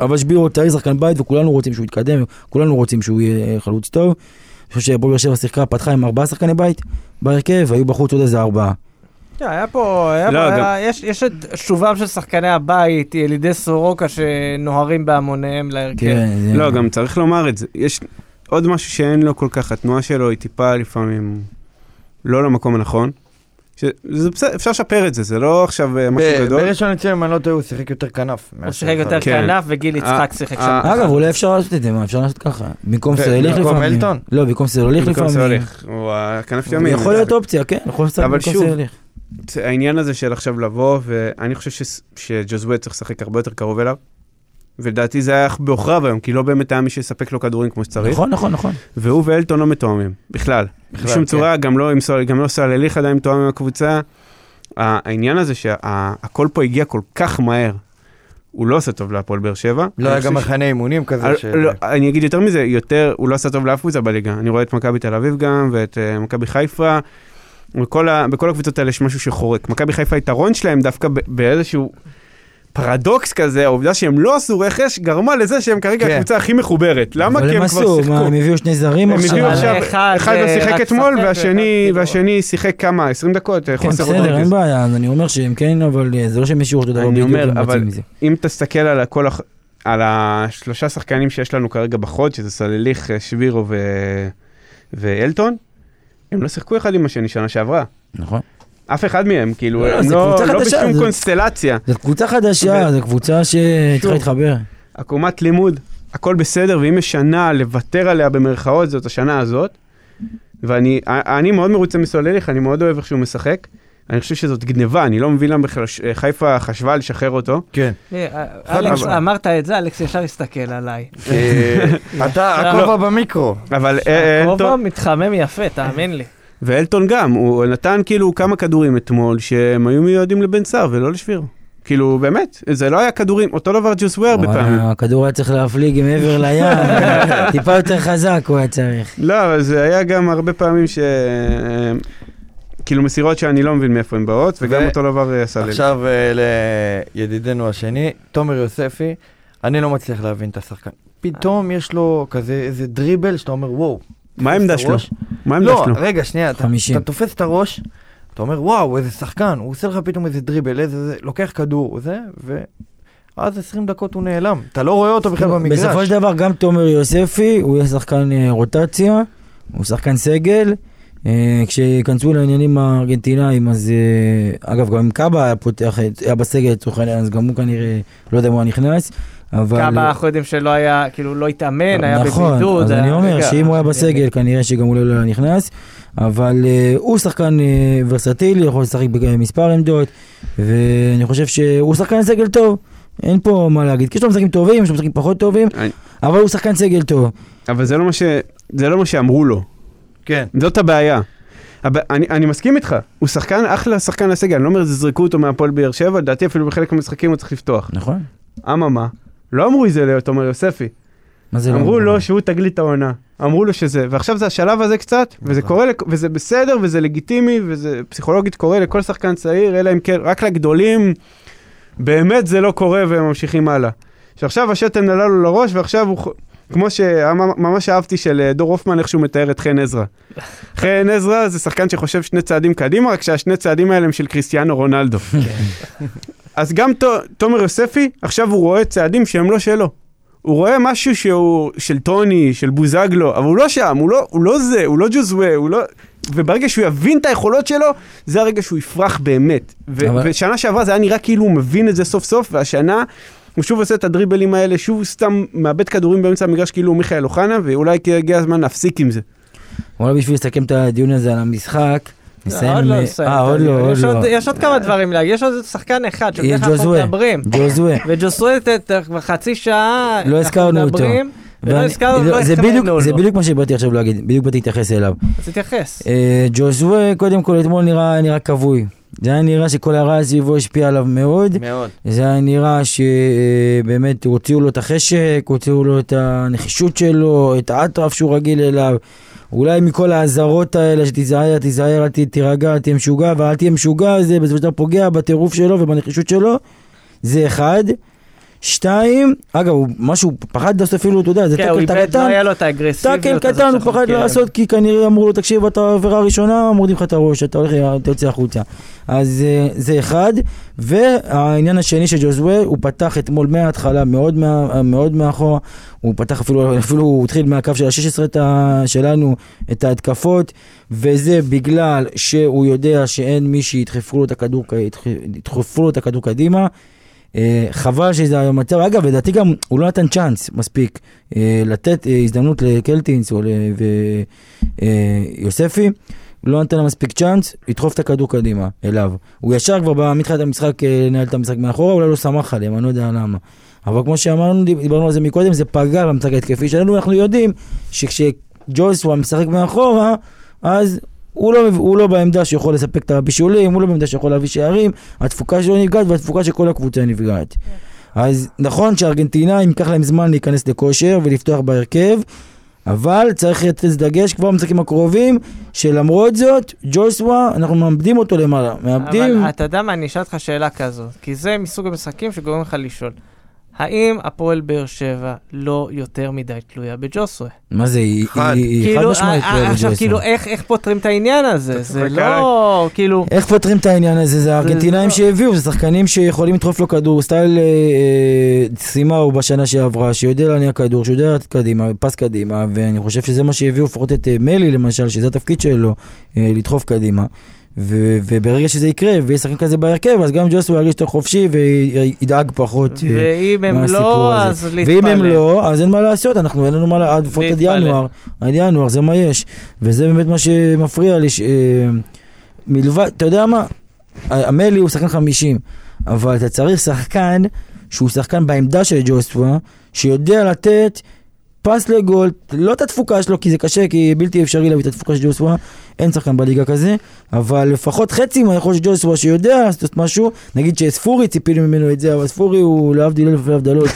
אבל שבירו תאריך שחקן בית, וכולנו רוצים שהוא יתקדם, כולנו רוצים שהוא יהיה חלוץ טוב. אני חושב שבאר שבע שיחקה, פתחה עם ארבעה שחקני בית בהרכב, היו בחוץ עוד איזה ארבעה. היה פה, היה לא, פה, גם... היה, יש, יש את שובם של שחקני הבית, ילידי סורוקה שנוהרים בהמוניהם להרכב. כן, לא, yeah. גם צריך לומר את זה. יש עוד משהו שאין לו כל כך, התנועה שלו היא טיפה לפעמים לא למקום הנכון. ש... זה בסדר, אפשר לשפר את זה, זה לא עכשיו משהו גדול. בראשון נצאים, אני לא טועה, הוא שיחק יותר כנף. הוא שיחק יותר כנף, וגיל יצחק שיחק שם. אגב, אולי אפשר לעשות את זה, מה אפשר לעשות ככה? במקום סלליך לפעמים. במקום אלטון? לא, במקום סלליך לפעמים. במקום סלליך, הוא הכנף ימין. יכול להיות אופציה, כן, יכול לעשות במקום סלליך. העניין הזה של עכשיו לבוא, ואני חושב שג'וסואה צריך לשחק הרבה יותר קרוב אליו, ולדעתי זה היה באוכריו היום, כי לא באמת היה מי שיספק לו כדורים כמו שצריך. נכון, נכון, נכון. והוא ואלטון לא מתואמים, בכלל. בשום צורה, גם לא סלליך עדיין מתואמים מהקבוצה. העניין הזה שהכל פה הגיע כל כך מהר, הוא לא עשה טוב להפועל באר שבע. לא היה גם מחנה אימונים כזה. אני אגיד יותר מזה, יותר הוא לא עשה טוב לאף קבוצה בליגה. אני רואה את מכבי תל אביב גם, ואת מכבי חיפה. בכל, ה, בכל הקבוצות האלה יש משהו שחורק. מכבי חיפה היתרון שלהם דווקא ב, באיזשהו פרדוקס כזה, העובדה שהם לא עשו רכש, גרמה לזה שהם כרגע כן. הקבוצה הכי מחוברת. למה? כי הם כבר שיחקו. מה, הם הביאו שני זרים עכשיו. הם הביאו עכשיו, אחד, אחד לא שיחק אתמול, והשני, והשני שיחק כמה? עשרים דקות? כן, בסדר, אין בעיה. אני אומר שהם כן, אבל זה לא שהם ישירות אותו דבר. אני אומר, אבל אם תסתכל על כל... על השלושה שחקנים שיש לנו כרגע בחוד, שזה סלליך, שבירו ו... ואלטון, הם לא שיחקו אחד עם השני שנה שעברה. נכון. אף אחד מהם, כאילו, הם לא בשום קונסטלציה. זו קבוצה חדשה, זו קבוצה שצריך להתחבר. הקומת לימוד, הכל בסדר, ואם יש שנה לוותר עליה במרכאות, זאת השנה הזאת, ואני מאוד מרוצה מסולליך, אני מאוד אוהב איך שהוא משחק, אני חושב שזאת גניבה, אני לא מבין למה חיפה חשבה לשחרר אותו. כן. אלכס, אמרת את זה, אלכס ישר הסתכל עליי. אתה הכובע במיקרו. הכובע מתחמם יפה, תאמין לי. ואלטון גם, הוא נתן כאילו כמה כדורים אתמול, שהם היו מיועדים לבן סער ולא לשביר. כאילו, באמת, זה לא היה כדורים, אותו דבר ג'וסואה בפעמים. הכדור היה צריך להפליג מעבר לים, טיפה יותר חזק הוא היה צריך. לא, זה היה גם הרבה פעמים ש... כאילו מסירות שאני לא מבין מאיפה הם באות, וגם אותו דבר סלליך. עכשיו לידידנו השני, תומר יוספי, אני לא מצליח להבין את השחקן. פתאום יש לו כזה איזה דריבל, שאתה אומר וואו. מה העמדה שלו? לא, רגע, שנייה, אתה תופס את הראש, אתה אומר וואו, איזה שחקן, הוא עושה לך פתאום איזה דריבל, לוקח כדור, זה, ו... אז עשרים דקות הוא נעלם. אתה לא רואה אותו בכלל במגרש. בסופו של דבר, גם תומר יוספי, הוא יהיה שחקן רוטציה, הוא שחקן סגל, כשכנסו לעניינים הארגנטינאים, אז אגב גם קאבה היה בסגל, אז גם הוא כנראה לא יודע מה נכנס, כמה חודשים שלא היה, כאילו לא התאמן, היה בבידוד. אז אני אומר שאם הוא היה בסגל, כנראה שגם הוא לא נכנס, אבל הוא שחקן ורסטילי, יכול לשחק במספר עמדות, ואני חושב שהוא שחקן סגל טוב. אין פה מה להגיד, כי יש לו משחקים טובים, יש לו משחקים פחות טובים, אבל הוא שחקן סגל טוב. אבל זה לא מה ש... זה לא מה שאמרו לו. כן. זאת הבעיה. אני, אני מסכים איתך, הוא שחקן, אחלה שחקן לסגל, אני לא אומר, זה זרקו אותו מהפועל באר שבע, דעתי אפילו בחלק המשחקים הוא צריך לפתוח. נכון. אמא מה? לא אמרו את זה לתומר יוספי. מה זה לא אמרו? אמרו לו שהוא תגלית העונה. אמרו לו שזה, ועכשיו זה השלב הזה קצת, וזה קורה, וזה בסדר, וזה לגיטימי, וזה פסיכולוגית קורה לכל שחקן צעיר, אלא אם כן, רק לגדולים, באמת זה לא קורה, והם ממשיכים הלאה. שעכשיו השתן עלה לו לראש, ועכשיו הוא... כמו שממש אהבתי של דור הופמן, איך שהוא מתאר את חן עזרא. חן עזרא זה שחקן שחושב שני צעדים קדימה, רק שהשני צעדים האלה הם של קריסטיאנו רונלדו. אז גם תומר יוספי, עכשיו הוא רואה צעדים שהם לא שלו. הוא רואה משהו שהוא של טוני, של בוזגלו, אבל הוא לא שם, הוא לא זה, הוא לא ג'וסואה, הוא לא... וברגע שהוא יבין את היכולות שלו, זה הרגע שהוא יפרח באמת. ושנה שעברה זה היה נראה כאילו הוא מבין את זה סוף סוף, והשנה... הוא שוב עושה את הדריבלים האלה, שוב סתם מאבד כדורים באמצע המגרש כאילו מיכאל אוחנה, ואולי הגיע הזמן להפסיק עם זה. אולי בשביל לסכם את הדיון הזה על המשחק, עוד לא נסיים. יש עוד כמה דברים להגיד, יש עוד שחקן אחד, שבכך אנחנו מדברים. ג'וסואה. וג'וסואה חצי שעה, לא הזכרנו אותו. זה בדיוק מה שבאתי עכשיו להגיד, בדיוק באתי להתייחס אליו. אז תתייחס. ג'וסואה קודם כל אתמול נראה כבוי. זה היה נראה שכל הרעש סביבו השפיע עליו מאוד. מאוד. זה היה נראה שבאמת הוציאו לו את החשק, הוציאו לו את הנחישות שלו, את האטרף שהוא רגיל אליו. אולי מכל ההזרות האלה שתיזהר, תיזהר, תירגע, תהיה משוגע, ואל תהיה משוגע, זה בסופו של דבר פוגע בטירוף שלו ובנחישות שלו. זה אחד. שתיים, אגב, הוא משהו פחד לעשות אפילו, אתה יודע, זה טקל קטן, טקל קטן, הוא פחד לעשות, כי כנראה אמרו לו, תקשיב, אתה עבירה הראשונה, מורדים לך את הראש, אתה הולך, אתה יוצא החוצה. אז זה אחד, והעניין השני של ג'וסואה, הוא פתח אתמול מההתחלה, מאוד מאחורה, הוא פתח אפילו, אפילו הוא התחיל מהקו של ה-שש עשרה שלנו, את ההתקפות, וזה בגלל שהוא יודע שאין מי שידחפו לו את הכדור קדימה, חבל שזה היום מצב, אגב, לדעתי גם הוא לא נתן צ'אנס מספיק לתת הזדמנות לקלטינס ויוספי, לא נתן מספיק צ'אנס, ידחוף את הכדור קדימה אליו, הוא ישר כבר במתחילת המשחק לנהל את המשחק מאחורה, אולי לא שמח עליהם, אני לא יודע למה, אבל כמו שאמרנו, דיברנו על זה מקודם, זה פגע במשחק ההתקפי שלנו, אנחנו יודעים שכשג'וסואה משחק מאחורה, אז הוא לא, הוא לא בעמדה שיכול לספק את הבישולים, הוא לא בעמדה שיכול להביא שערים, התפוקה שלו נפגעת והתפוקה של כל הקבוצה נפגעת. אז נכון שהארגנטינאים ייקח להם זמן להיכנס לכושר ולפתוח בהרכב, אבל צריך לתת דגש כבר במשחקים הקרובים, שלמרות זאת, ג'וסואה, אנחנו מאבדים אותו למעלה. מאבדים... אבל אתה יודע מה, אני אשאל אותך שאלה כזו, כי זה מסוג המשחקים שגורם לך לשאול. האם הפועל באר שבע לא יותר מדי תלויה בג'וסואה? מה זה? היא חד משמעית תלויה בג'וסואה. עכשיו, כאילו, איך פותרים את העניין הזה? זה לא, כאילו... איך פותרים את העניין הזה? זה הארגנטינאים שהביאו, זה שחקנים שיכולים לדחוף לו כדור, סטייל סימאו בשנה שעברה, שיודע להניע כדור, שיודע קדימה, פס קדימה, ואני חושב שזה מה שהביאו, לפחות את מלי, למשל, שזה התפקיד שלו, לדחוף קדימה. וברגע שזה יקרה, ויש שחקן כזה בהרכב, אז גם ג'וסואה ירגיש יותר חופשי, וידאג פחות מהסיפור הזה. ואם הם לא, אז אין מה לעשות, אנחנו אין לנו מה לעד, לפחות עד ינואר, עד ינואר, זה מה יש. וזה באמת מה שמפריע לי, מלבד, אתה יודע מה? המלי הוא שחקן חמישים, אבל אתה צריך שחקן, שהוא שחקן בעמדה של ג'וסואה, שיודע לתת, פס לגול, לא את התפוקה שלו, כי זה קשה, כי בלתי אפשרי להביא את התפוקה של ג'וסואה, אין שחקן בליגה כזה, אבל לפחות חצי מהיכולת של ג'וסואה שיודע לעשות משהו, נגיד שספורי ציפינו ממנו את זה, אבל ספורי הוא להבדיל אלף להבדלות,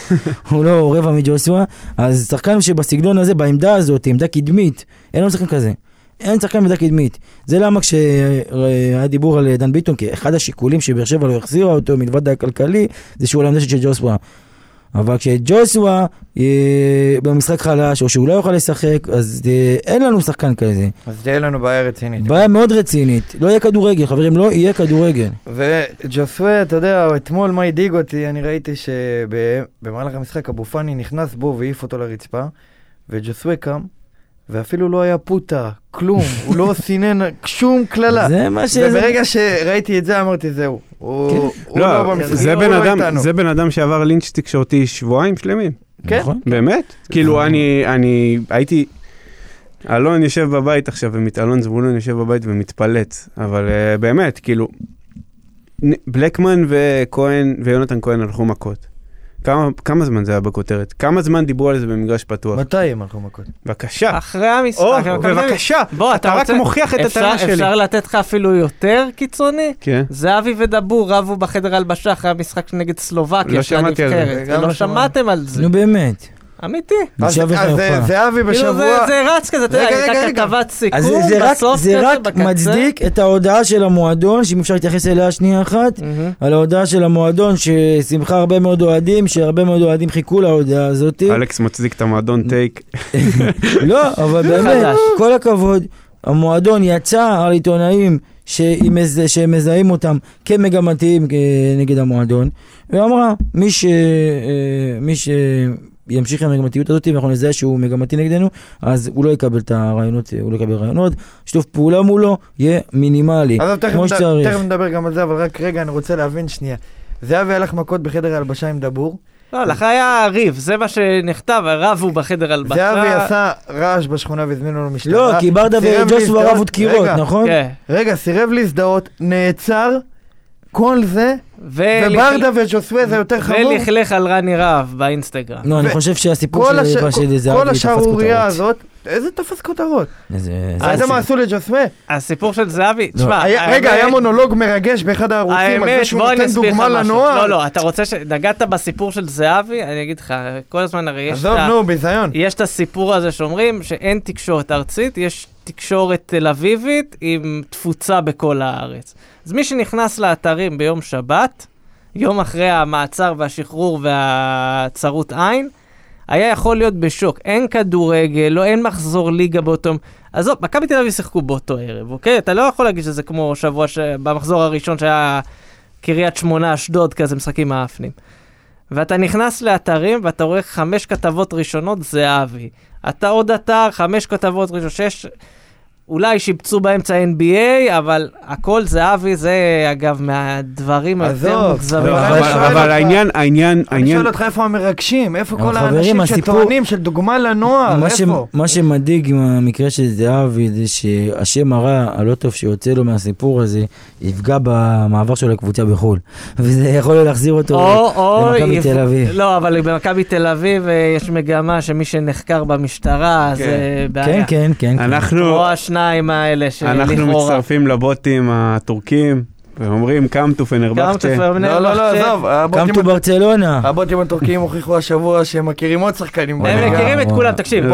הוא לא רבע מג'וסואה, אז שחקן שבסגנון הזה, בעמדה הזאת, עמדה קדמית, אין לו שחקן כזה. אין שחקן בעמדה קדמית. זה למה כשהיה דיבור על דן ביטון, כי אחד השיקולים שבאר שבע לא החזירה אותו מלבד הכלכלי, זה שהוא על העמדה של ג'וסואה. אבל כשג'וסואה במשחק חלש, או שהוא לא יוכל לשחק, אז אין לנו שחקן כזה. אז תהיה לנו בעיה רצינית. בעיה מאוד רצינית. לא יהיה כדורגל, חברים, לא יהיה כדורגל. וג'וסואה, אתה יודע, אתמול מה הדאיג אותי, אני ראיתי שבמהלך המשחק אבו פאני נכנס בו והעיף אותו לרצפה, וג'וסואה קם, ואפילו לא היה פוטה, כלום, הוא לא סינן שום כללה. זה מה ש... וברגע שראיתי את זה, אמרתי, זהו. זה בן אדם שעבר לינץ' תקשורתי שבועיים שלמים. כן. באמת? כאילו אני הייתי... אלון יושב בבית עכשיו, אלון זבולון יושב בבית ומתפלט, אבל באמת, כאילו... בלקמן וכהן ויונתן כהן הלכו מכות. כמה, כמה זמן זה היה בכותרת? כמה זמן דיברו על זה במגרש פתוח? מתי הם הלכו מכות? בבקשה. אחרי המשחק. בבקשה. בוא, אתה רק מוכיח את הטענה שלי. אפשר לתת לך אפילו יותר קיצוני? כן. זהבי ודבור רבו בחדר הלבשה אחרי המשחק נגד סלובקיה. לא שמעתי על זה. לא שמעתם על זה. נו באמת. אמיתי. אז זהבי בשבוע... זה רץ כזה, אתה יודע, הייתה כתבת סיכום בסוף כזה בקצה. זה רק מצדיק את ההודעה של המועדון, שאם אפשר להתייחס אליה שנייה אחת, על ההודעה של המועדון ששמחה הרבה מאוד אוהדים, שהרבה מאוד אוהדים חיכו להודעה הזאת. אלכס מצדיק את המועדון טייק. לא, אבל באמת, כל הכבוד, המועדון יצא על עיתונאים, שמזהים אותם כמגמתיים נגד המועדון, ואמרה, מי ש... מי ש... ימשיך עם המגמתיות הזאת, ואנחנו נזהה שהוא מגמתי נגדנו, אז הוא לא יקבל את הרעיונות, הוא לא יקבל רעיונות, שתוף פעולה מולו יהיה מינימלי, כמו שצריך. תכף נדבר גם על זה, אבל רק רגע, אני רוצה להבין שנייה. זהבי הלך מכות בחדר ההלבשה עם דבור? לא, לך היה ריב, זה מה שנכתב, הרב הוא בחדר ההלבשה. זהבי עשה רעש בשכונה והזמינו לו משטרה. לא, כי ברדה וג'וסואה רבו דקירות, נכון? רגע, סירב להזדהות, נעצר, כל זה, וברדה וג'וסואה זה יותר חמור. ולכלך על רני רב באינסטגרם. לא, אני חושב שהסיפור של זה... כל השערוריה הזאת, איזה תפס כותרות? איזה מה עשו לג'וסואה? הסיפור של זהבי, תשמע... רגע, היה מונולוג מרגש באחד הערוצים, אז מישהו נותן דוגמה לנוער. לא, לא, אתה רוצה ש... נגעת בסיפור של זהבי, אני אגיד לך, כל הזמן הרי יש את ה... עזוב, נו, ביזיון. יש את הסיפור הזה שאומרים שאין תקשורת ארצית, יש תקשורת תל אביבית עם תפוצה בכל הארץ. אז מי שנכנס לאתרים ביום שבת, יום אחרי המעצר והשחרור והצרות עין, היה יכול להיות בשוק. אין כדורגל, לא, אין מחזור ליגה באותו... אז זאת, מכבי תל אביב שיחקו באותו ערב, אוקיי? אתה לא יכול להגיד שזה כמו שבוע ש... במחזור הראשון שהיה קריית שמונה, אשדוד, כזה משחקים מאפנים. ואתה נכנס לאתרים ואתה רואה חמש כתבות ראשונות, זה אבי. אתה עוד אתר, חמש כתבות ראשונות, שש... אולי שיבצו באמצע אן בי איי, אבל הכל זהבי, זה אגב מהדברים היותר מוגזרים. אבל העניין, העניין, אני שואל אותך איפה המרגשים, איפה כל האנשים שטוענים של דוגמה לנוער, איפה? מה שמדאיג עם המקרה של זהבי, זה שהשם הרע הלא טוב שיוצא לו מהסיפור הזה, יפגע במעבר שלו לקבוצה בחול, וזה יכול להחזיר אותו למכבי תל אביב. לא, אבל במכבי תל אביב יש מגמה שמי שנחקר במשטרה, זה בעיה. כן, כן, כן. או השני אנחנו מצטרפים לבוטים הטורקים ואומרים קמטו פנרבחצ'ה. לא לא לא, עזוב, קמטו ברצלונה. הבוטים הטורקים הוכיחו השבוע שהם מכירים עוד שחקנים, הם מכירים את כולם. תקשיב,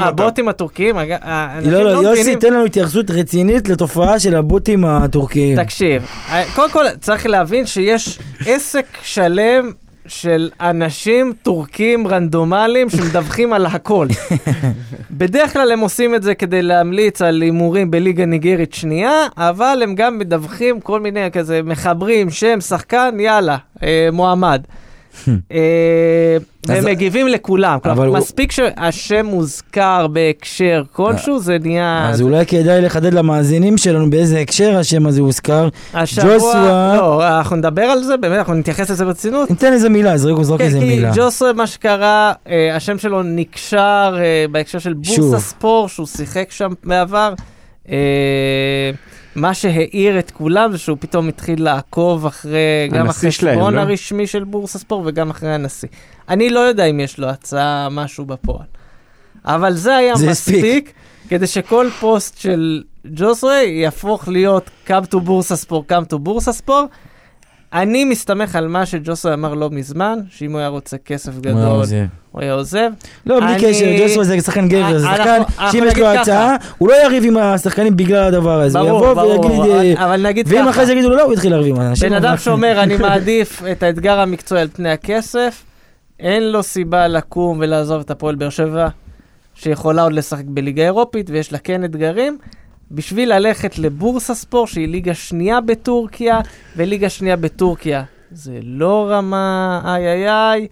הבוטים הטורקים, יוסי, תן לנו התייחסות רצינית לתופעה של הבוטים הטורקים. תקשיב, קודם כל צריך להבין שיש עסק שלם של אנשים טורקים רנדומליים שמדווחים על הכל. בדרך כלל הם עושים את זה כדי להמליץ על אימורים בליגה ניגרית שנייה, אבל הם גם מדווחים כל מיני כזה, מחברים, שם, שחקן, יאללה, אה, מועמד. הם מגיבים לכולם, מספיק שהשם מוזכר בהקשר כלשהו, זה נהיה... אז אולי כדאי לחדד למאזינים שלנו באיזה הקשר השם הזה הוזכר. ג'וסואה, לא, אנחנו נדבר על זה, באמת אנחנו נתייחס לזה ברצינות, ניתן איזה מילה, אז רגע זרוק איזה מילה. ג'וסואה, מה שקרה, השם שלו נקשר בהקשר של בורסה ספורט שהוא שיחק שם בעבר. מה שהעיר את כולם זה שהוא פתאום התחיל לעקוב אחרי גם החשבון הרשמי של בורסה ספורט וגם אחרי הנשיא. אני לא יודע אם יש לו הצעה משהו בפועל, אבל זה היה מספיק כדי שכל פוסט של ג'וסואה יהפוך להיות קאם טו בורסה ספורט, קאם טו בורסה ספורט. אני מסתמך על מה שג'וסואה אמר לא מזמן, שאם הוא היה רוצה כסף גדול, הוא היה עוזב. לא, בלי קשר, ג'וסואה זה שחקן גבר, זה שחקן שאם יש לו הצעה, הוא לא יריב עם השחקנים בגלל הדבר הזה. ברור, ברור, אבל נגיד ככה. ואם אחרי זה יגידו לו, לא, הוא התחיל להריב. בן אדם שאומר, אני מעדיף את האתגר המקצועי על פני הכסף, אין לו סיבה לקום ולעזוב את הפועל באר שבע, שיכולה עוד לשחק בליגה אירופית, ויש לה כן אתגרים, בשביל ללכת לבורסה ספורט, שהיא ליגה שנייה בטורקיה, וליגה שנייה בטורקיה. זה לא רמה, איי איי איי,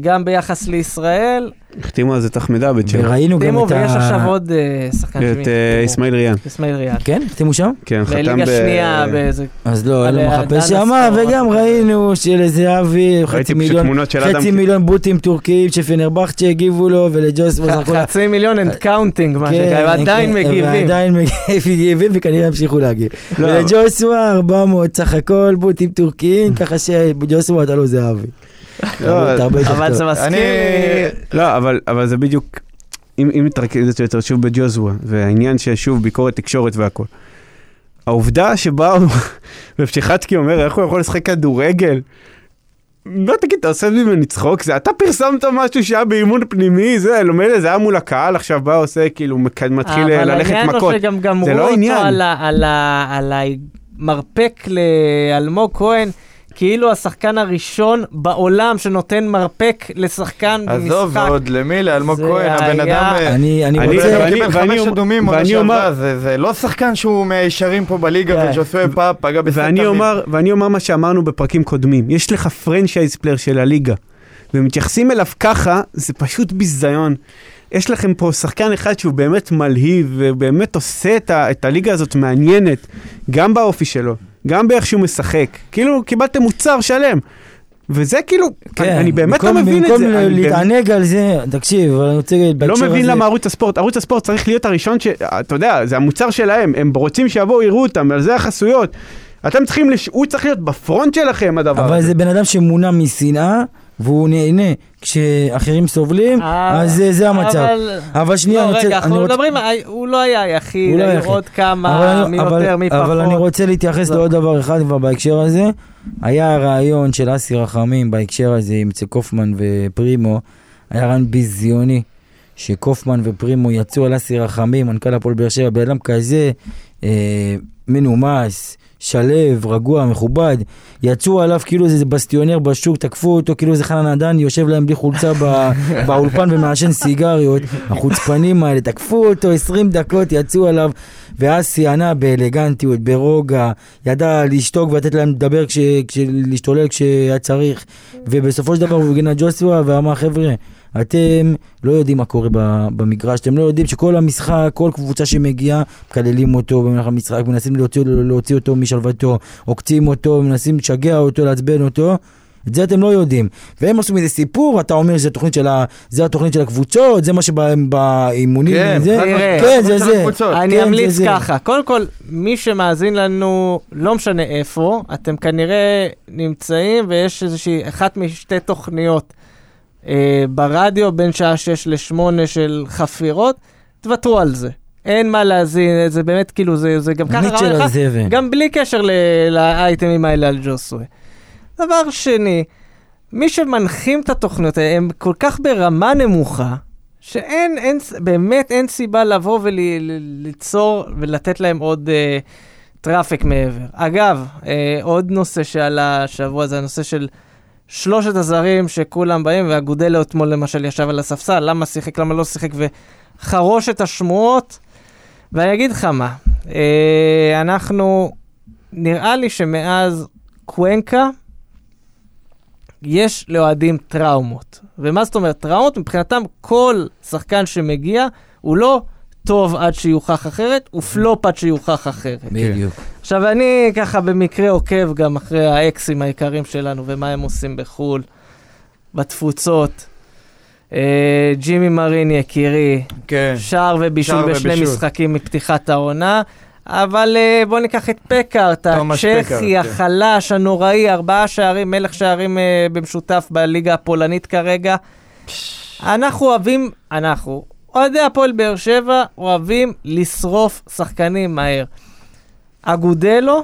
גם ביחס לישראל, החתימו על זה תחמדה בצ'ה. וראינו גם את ה... ויש עכשיו עוד שחקן שמי. את איסמאיל ריאן. איסמאיל ריאן. כן? החתימו שם? כן, חתם ב... בליגה שנייה באיזה... אז לא, אין לו מחפש שמה, וגם ראינו שלזהבי חצי מיליון בוטים טורקיים שפנרבחצ'ה שהגיבו לו ולג'וסואה... חצי מיליון אנד קאונטינג, מה שכאילו, ועדיין מגיבים. ועדיין מגיבים וכנראה המשיכו להגיב. ולג'וסואה ארבע מאות סך הכל בוטים טורקיים, ככה שג'וסואה אתה לא זהבי. אבל זה מסכים. לא, אבל זה בדיוק, אם מתרכזת יותר שוב בג'וסואה, והעניין ששוב ביקורת תקשורת והכל. העובדה שבא בפשיחצקי אומר, איך הוא יכול לשחק כדורגל? לא תגיד, אתה עושה ממני צחוק, אתה פרסמת משהו שהיה באימון פנימי, זה היה מול הקהל, עכשיו בא עושה, כאילו, מתחיל ללכת מכות. זה לא עניין. על המרפק לאלמוג כהן, כאילו השחקן הראשון בעולם שנותן מרפק לשחקן במשחק. עזוב, ועוד למי? לאלמוג כהן, הבן אדם... אני רוצה... אני קיבל חמש אדומים, זה לא שחקן שהוא מהישרים פה בליגה, וג'וסואה פאפ, פגע בסנטרים. ואני אומר, ואני אומר מה שאמרנו בפרקים קודמים, יש לך פרנצ'ייז פלייר של הליגה, ומתייחסים אליו ככה, זה פשוט ביזיון. יש לכם פה שחקן אחד שהוא באמת מלהיב, ובאמת עושה את הליגה הזאת מעניינת, גם באופי שלו. גם באיך שהוא משחק, כאילו קיבלתם מוצר שלם, וזה כאילו, אני באמת לא מבין את זה. במקום להתענג על זה, תקשיב, אני רוצה להגיד, לא מבין למה ערוץ הספורט, ערוץ הספורט צריך להיות הראשון, אתה יודע, זה המוצר שלהם, הם רוצים שיבואו, יראו אותם, על זה החסויות, אתם צריכים, הוא צריך להיות בפרונט שלכם הדבר. אבל זה בן אדם שמונע משנאה, והוא נהנה, כשאחרים סובלים, אז זה המצב. אבל שנייה, אני רוצה... רגע, אנחנו מדברים, הוא לא היה היחיד, לראות כמה, מי יותר, מי פחות. אבל אני רוצה להתייחס לעוד דבר אחד, ובהקשר הזה, היה הרעיון של אסי רחמים, בהקשר הזה, עם קופמן ופרימו, היה רעיון ביזיוני, שקופמן ופרימו יצאו על אסי רחמים, מנכ"ל הפועל באר שבע, באדם כזה, מנומס, שלב, רגוע, מכובד, יצאו עליו כאילו איזה בסטיונר בשוק, תקפו אותו כאילו איזה חנן עדן, יושב להם בלי חולצה באולפן ומעשן סיגריות, החוצפנים האלה, תקפו אותו עשרים דקות, יצאו עליו, ואז סיינה באלגנטיות, ברוגע, ידע לשתוק ולתת להם לדבר, להשתולל כשהיה צריך, ובסופו של דבר הוא הגן על ג'וסואה ואמר, חבר'ה, אתם לא יודעים מה קורה במגרש, אתם לא יודעים שכל המשחק, כל קבוצה שמגיעה, מקללים אותו במהלך המשחק, מנסים להוציא, להוציא אותו משלוותו, עוקצים אותו, מנסים לשגע אותו, לעצבן אותו, את זה אתם לא יודעים. והם עשו מזה סיפור, אתה אומר שזה התוכנית של, ה... זה התוכנית של הקבוצות, זה מה שבאימונים, כן, זה, כן, זה, זה. אני אמליץ ככה, קודם כל, מי שמאזין לנו, לא משנה איפה, אתם כנראה נמצאים, ויש איזושהי אחת משתי תוכניות, ברדיו בין שעה שש לשמונה של חפירות, תוותרו על זה. אין מה להזין, זה באמת כאילו, זה, זה גם ככה רע לך, גם בלי קשר לאייטמים האלה על ג'וסואה. דבר שני, מי שמנחים את התוכניות, הם כל כך ברמה נמוכה, שאין, אין, באמת אין סיבה לבוא וליצור ולתת להם עוד אה, טראפיק מעבר. אגב, אה, עוד נושא שעלה השבוע, זה הנושא של שלושת הזרים שכולם באים, והגודל אתמול למשל ישב על הספסל, למה שיחק, למה לא שיחק, וחרוש את השמועות, ואני אגיד לך מה, אה, אנחנו, נראה לי שמאז קוונקה, יש לאוהדים טראומות, ומה זאת אומרת טראומות? מבחינתם כל שחקן שמגיע, הוא לא טוב עד שיוכח אחרת, הוא פלופ עד שיוכח אחרת. בדיוק. עכשיו אני ככה במקרה עוקב גם אחרי האקסים העיקרים שלנו, ומה הם עושים בחול, בתפוצות, אה, ג'ימי מרין יקירי, כן. שער ובישול בשני ובישול. משחקים מפתיחת העונה, אבל אה, בואו ניקח את פקארט, הצ'כי, החלש, כן. הנוראי, ארבעה שערים, מלך שערים אה, במשותף בליגה הפולנית כרגע. אנחנו אוהבים, אנחנו, אוהדי הפועל באר שבע אוהבים לשרוף שחקנים מהר. אגודלו,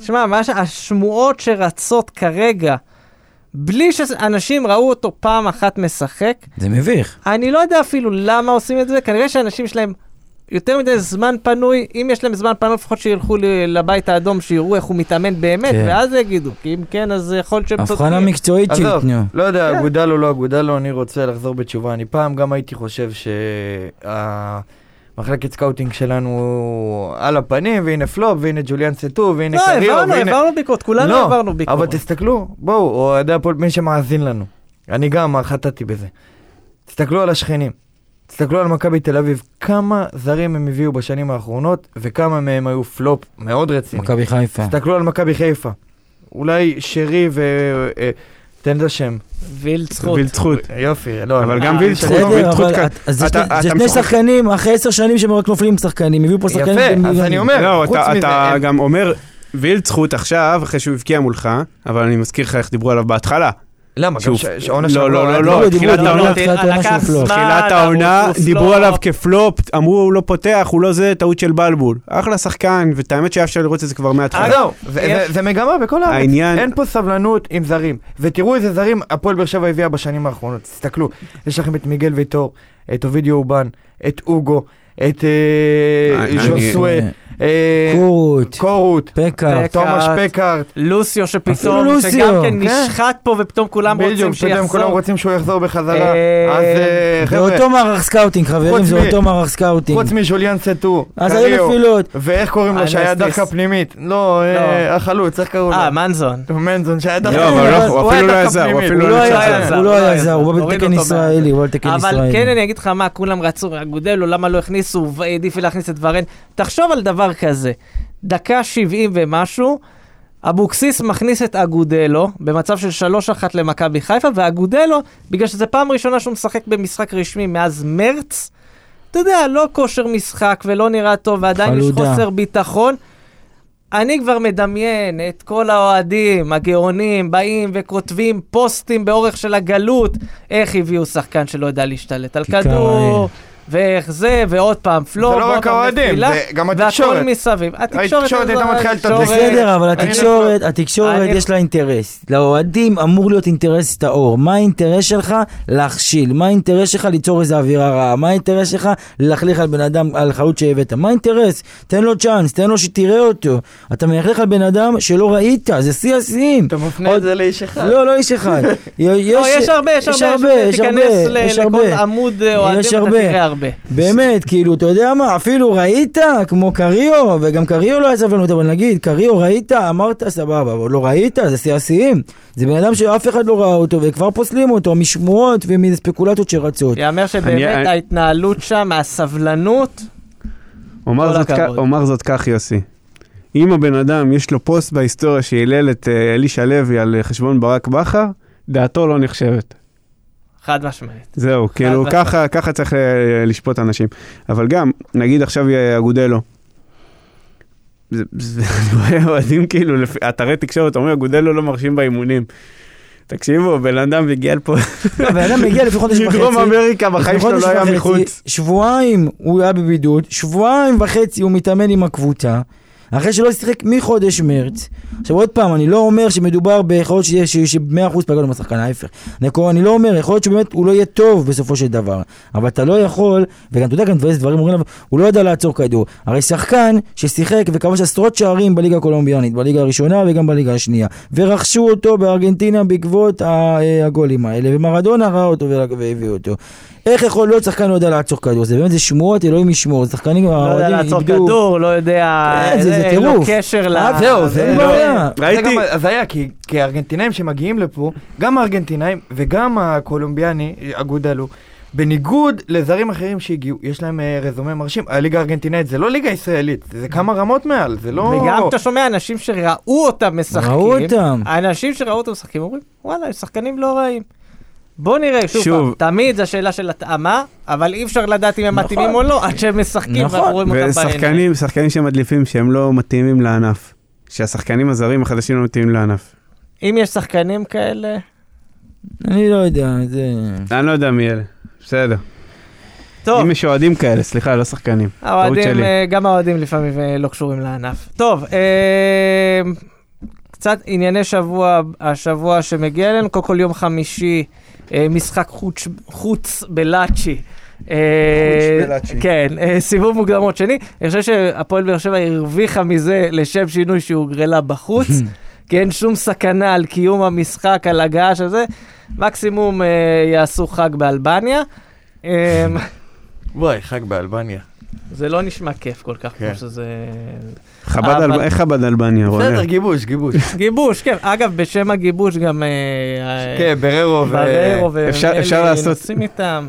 תשמע, השמועות שרצות כרגע, בלי שאנשים ראו אותו פעם אחת משחק. זה מביך. אני לא יודע אפילו למה עושים את זה, כנראה שאנשים שלהם יותר מדי זמן פנוי, אם יש להם זמן פנוי, לפחות שילכו לבית האדום, שיראו איך הוא מתאמן באמת, כן. ואז יגידו, כי אם כן, אז יכול שם... הבחנה מקצועית של... עזוב, לא יודע, כן. אגודלו לא, אגודלו, אני רוצה לחזור בתשובה. אני פעם גם הייתי חושב שה... מחלקת סקאוטינג שלנו על הפנים, והנה פלופ, והנה ג'וליאן סטו, והנה קרירו. לא, העברנו, העברנו ביקורת, כולנו העברנו ביקורת. אבל תסתכלו, בואו, או עדיין פה מי שמאזין לנו. אני גם חטאתי בזה. תסתכלו על השכנים, תסתכלו על מכבי תל אביב, כמה זרים הם הביאו בשנים האחרונות, וכמה מהם היו פלופ מאוד רציני. מכבי חיפה. תסתכלו על מכבי חיפה. אולי שרי ו... תן את השם. וילצחות. וילצחות. יופי, לא. אבל גם וילצחות. אז זה שני שחקנים, אחרי עשר שנים שהם רק נופלים שחקנים, הביאו פה שחקנים. יפה, אז אני אומר. לא, אתה גם אומר וילצחות עכשיו, אחרי שהוא הבקיע מולך, אבל אני מזכיר לך איך דיברו עליו בהתחלה. למה? לא, לא, לא, תחילת העונה, דיברו עליו כפלופ, אמרו הוא לא פותח, הוא לא זה, טעות של בלבול. אחלה שחקן, ואת האמת שאי אפשר לראות את זה כבר מההתחלה. לא, זה מגמה בכל הארץ. אין פה סבלנות עם זרים. ותראו איזה זרים הפועל באר שבע הביאה בשנים האחרונות. תסתכלו, יש לכם את מיגל ויטור, את אובידיו אובן, את אוגו, את ג'וסואה, קורות, קורות, פקארט, תומש פקארט, לוסיו שפתאום, שגם כן נשחט פה ופתאום כולם רוצים שיחזור. כולם רוצים שהוא יחזור בחזרה. זה אותו מערך סקאוטינג, חברים, זה אותו מערך סקאוטינג. חוץ מז'וליאן סטו, קריו, ואיך קוראים לו שהיה דחקה פנימית? לא, החלוץ, איך קראו לו? אה, מנזון. מנזון שהיה דחקה פנימית. הוא אפילו לא יעזר, הוא אפילו לא יעזר. הוא לא יעזר, הוא בא בתקן ישראלי, הוא בא בתקן ישראלי. אבל כן, אני אגיד לך מה, כולם רצו, גודלו, למה לא הכניסו, העדיפו להכניס את ורן. תחשוב על דבר כזה, דקה שבעים ומשהו, אבוקסיס מכניס את אגודלו, במצב של שלוש אחת למכבי חיפה, ואגודלו, בגלל שזה פעם ראשונה שהוא משחק במשחק רשמי מאז מרץ, אתה יודע, לא כושר משחק, ולא נראה טוב, ועדיין יש חוסר ביטחון, אני כבר מדמיין את כל האוהדים, הגאונים, באים וכותבים פוסטים באורך של הגלות, איך הביאו שחקן שלא יודע להשתלט על כדור, ואיך זה, ועוד פעם פלור, זה לא רק האוהדים, זה גם התקשורת. והכל מסביב. התקשורת הייתה מתחילה לתדלק. בסדר, אבל התקשורת, התקשורת יש לה אינטרס. לאוהדים אמור להיות אינטרס טהור. מה האינטרס שלך? להכשיל. מה האינטרס שלך? ליצור איזו אווירה רעה. מה האינטרס שלך? להחליך על בן אדם, על חלוץ שהבאת. מה האינטרס? תן לו צ'אנס, תן לו שתראה אותו. אתה מייחליך על בן אדם שלא ראית, זה שיא השיאים. אתה מפנה את זה לאיש אחד. לא, לא איש אחד. יש הרבה, יש הרבה, תיכנס לכל עמוד אוהדים ותראה באמת, כאילו, אתה יודע מה, אפילו ראית, כמו קריו, וגם קריו לא יצא לנו, אבל נגיד, קריו ראית, אמרת, סבבה, אבל לא ראית, זה סייסיים. זה בן אדם שאף אחד לא ראה אותו, וכבר פוסלים אותו, משמועות ומספקולטות שרצות. יאמר שבאמת ההתנהלות שם, הסבלנות, אומר זאת כך, יוסי. אם הבן אדם, יש לו פוסט בהיסטוריה שהילל את אלישע לוי על חשבון ברק בכר, דעתו לא נחשבת. חד משמעית. זהו, כאילו ככה, ככה צריך לשפוט אנשים. אבל גם, נגיד עכשיו אגודלו. זה, זה, אני רואה אוהדים כאילו, אתרי תקשורת, אומר, אגודלו לא מרשים באימונים. תקשיבו, בן אדם מגיע לפה. בן אדם מגיע לפי חודש וחצי. מדרום אמריקה, בחיים שלו לא היה מחוץ. שבועיים הוא היה בבידוד, שבועיים וחצי הוא מתאמן עם הקבוצה. אחרי שלא שיחק מחודש מרץ. עכשיו עוד פעם, אני לא אומר שמדובר ביכולת ש-מאה אחוז פגענו מהשחקן, ההפך. אני לא אומר, יכול להיות שבאמת הוא לא יהיה טוב בסופו של דבר. אבל אתה לא יכול, וגם אתה יודע, גם דברים דברים אומרים, הוא לא יודע לעצור כדור. הרי שחקן ששיחק וכבש עשרות שערים בליגה הקולומביאנית, בליגה הראשונה וגם בליגה השנייה. ורכשו אותו בארגנטינה בעקבות הגולים האלה, ומרדונה ראה אותו והביא אותו. איך יכול להיות שחקן לא יודע לעצור כדור? זה באמת זה שמועות, אלוהים ישמור. שחקנים לא יודע לעצור כדור, לא יודע... כן, זה טירוף. קשר לה... זהו, זה לא... ראיתי... אז היה, כי הארגנטינאים שמגיעים לפה, גם הארגנטינאים וגם הקולומביאני, אגודלו, בניגוד לזרים אחרים שהגיעו, יש להם רזומה מרשים. הליגה הארגנטינאית זה לא ליגה ישראלית, זה כמה רמות מעל, זה לא... וגם אתה שומע אנשים שראו אותם משחקים. ראו אותם. האנשים שראו אותם משחקים אומרים, וואלה, שחקנים לא רעים. בוא נראה, שוב, שוב. תמיד זו שאלה של התאמה, אבל אי אפשר לדעת אם הם נכון. מתאימים או לא, עד שהם משחקים נכון. ורואים אותם בעיניים. ושחקנים שמדליפים שהם לא מתאימים לענף, שהשחקנים הזרים החדשים לא מתאימים לענף. אם יש שחקנים כאלה... אני לא יודע, זה... אני לא יודע מי אלה, בסדר. טוב. אם יש אוהדים כאלה, סליחה, לא שחקנים. האוהדים, גם האוהדים לפעמים לא קשורים לענף. טוב, קצת ענייני שבוע, השבוע שמגיע אלינו, כל, כל יום חמישי, משחק חוץ, חוץ בלאצ'י. חוץ בלאצ'י. כן, סיבוב מוקדמות שני. אני חושב שהפועל באר שבע הרוויחה מזה לשם שינוי שהוגרלה בחוץ, כי אין שום סכנה על קיום המשחק, על הגעה של זה. מקסימום יעשו חג באלבניה. וואי, חג באלבניה. זה לא נשמע כיף כל כך, כמו שזה... איך חב"ד אלבניה? בסדר, גיבוש, גיבוש. גיבוש, כן. אגב, בשם הגיבוש גם... כן, בררו ו... בררו ואלי נוסעים איתם,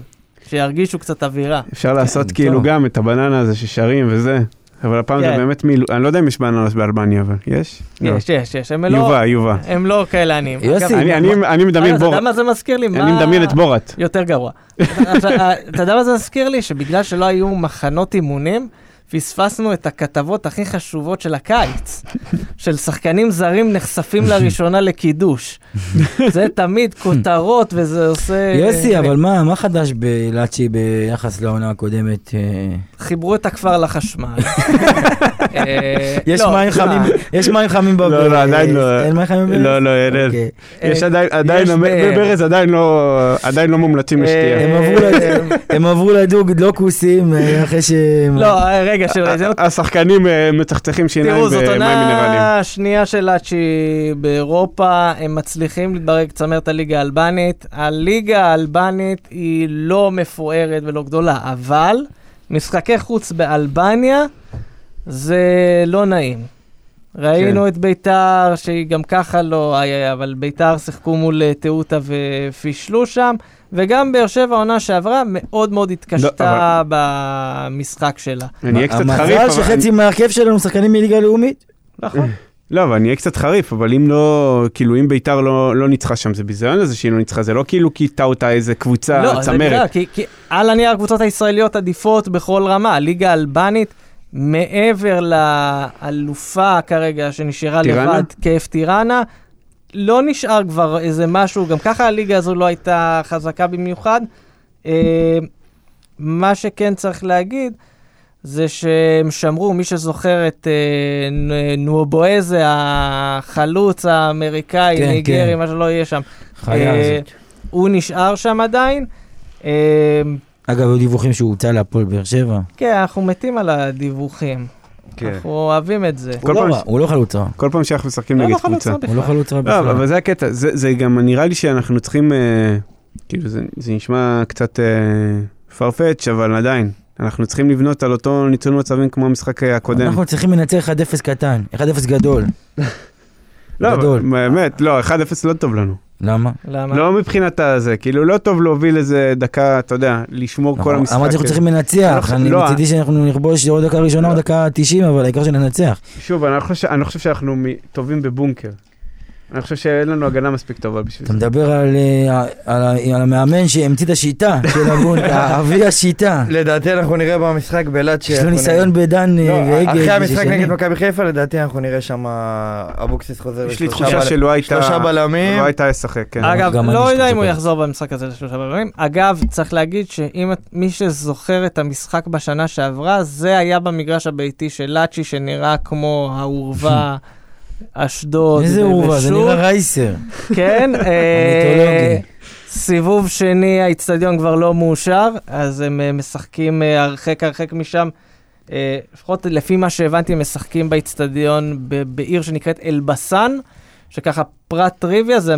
שירגישו קצת אווירה. אפשר לעשות כאילו גם את הבננה הזה ששרים וזה, אבל הפעם זה באמת מילואים, אני לא יודע אם יש בננות באלבניה, אבל יש? יש, יש, יש. יובה, יובה. הם לא כאלה עניים. יוסי, אני מדמיין בורת. אתה יודע מה זה מזכיר לי? אני מדמיין את בורת. יותר גרוע. אתה יודע מה זה מזכיר לי? שבגלל שלא היו מחנות אימונים, פספסנו את הכתבות הכי חשובות של הקיץ, של שחקנים זרים נחשפים לראשונה לקידוש. זה תמיד כותרות, וזה עושה... יוסי, אבל מה, מה חדש בלאצ'י ביחס לעונה הקודמת? חיברו את הכפר לחשמל. יש מים חמים, יש מים חמים בברז. לא, לא, עדיין לא. אין מים חמים בברז? לא, לא, אין. יש עדיין, בברז עדיין לא מומלצים לשתייה. הם עברו לדוג, לא כוסים, אחרי ש... לא, רגע. השחקנים מצחצחים שיניים במים מינרלים. תראו, זאת עונה השנייה של אצ'י באירופה, הם מצליחים להתברג צמרת הליגה האלבנית. הליגה האלבנית היא לא מפוארת ולא גדולה, אבל משחקי חוץ באלבניה זה לא נעים. ראינו את ביתר, שהיא גם ככה לא, אבל ביתר שיחקו מול טאוטה ופישלו שם, וגם באר שבע העונה שעברה מאוד מאוד התקשתה במשחק שלה. המזל שחצי מהרכב שלנו שחקנים מליגה לאומית? נכון. לא, אבל אני אהיה קצת חריף, אבל אם לא, כאילו, אם ביתר לא, לא ניצחה שם, זה ביזיון הזה שהיא לא ניצחה, זה לא כאילו כיתה אותה איזה קבוצה לא, צמרת. לא, זה כי, כי על הנייר הקבוצות הישראליות עדיפות בכל רמה, הליגה האלבנית, מעבר לאלופה כרגע שנשארה טירנה? לבד כאף טירנה, לא נשאר כבר איזה משהו, גם ככה הליגה הזו לא הייתה חזקה במיוחד. מה שכן צריך להגיד, זה שהם שמרו, מי שזוכר את נובויזה, החלוץ האמריקאי, כן, ניגרי, כן. מה שלא יהיה שם. חיה אה, הזאת. הוא נשאר שם עדיין. אה, אגב, דיווחים שהוא הוצא להפועל באר שבע. כן, אנחנו מתים על הדיווחים. אנחנו אוהבים את זה. הוא לא חלוצה. כל פעם שאנחנו משחקים נגד קבוצה. הוא לא חלוצה בכלל. אבל זה הקטע, זה גם נראה לי שאנחנו צריכים, כאילו זה נשמע קצת פרפץ', אבל עדיין. אנחנו צריכים לבנות על אותו ניצול מצבים כמו המשחק הקודם. אנחנו צריכים לנצל אחד אפס קטן, אחד אפס גדול. לא, באמת, לא, אחד אפס לא טוב לנו. למה? לא מבחינת הזה, כאילו לא טוב להוביל איזה דקה, אתה יודע, לשמור כל המשחק. אמרתי שאנחנו צריכים לנצח, אני מצידי שאנחנו נכבוש עוד דקה ראשונה או דקה תשעים, אבל העיקר שננצח. שוב, אני חושב שאנחנו טובים בבונקר. אני חושב שאין לנו הגנה מספיק טובה בשביל זה. אתה מדבר על המאמן שהמציא את השיטה של הבונקר, אבי השיטה. לדעתי אנחנו נראה במשחק בלאצ'י. יש לו ניסיון בדן והגל. אחרי המשחק נגד מכבי חיפה, לדעתי אנחנו נראה שם אבוקסיס חוזר. יש לי תחושה שלא הייתה לשחק. אגב, לא יודע אם הוא יחזור במשחק הזה לשלושה בלמים. אגב, צריך להגיד שאם מי שזוכר את המשחק בשנה שעברה, זה היה במגרש הביתי של לאצ'י שנראה כמו האורווה אשדוד. איזה אורווה, זה נראה רייסר. כן. מיתולוגי. סיבוב שני, האצטדיון כבר לא מאושר, אז הם משחקים הרחק הרחק משם. לפחות לפי מה שהבנתי, הם משחקים באצטדיון בעיר שנקראת אלבסן, שככה פרט טריוויה, זה...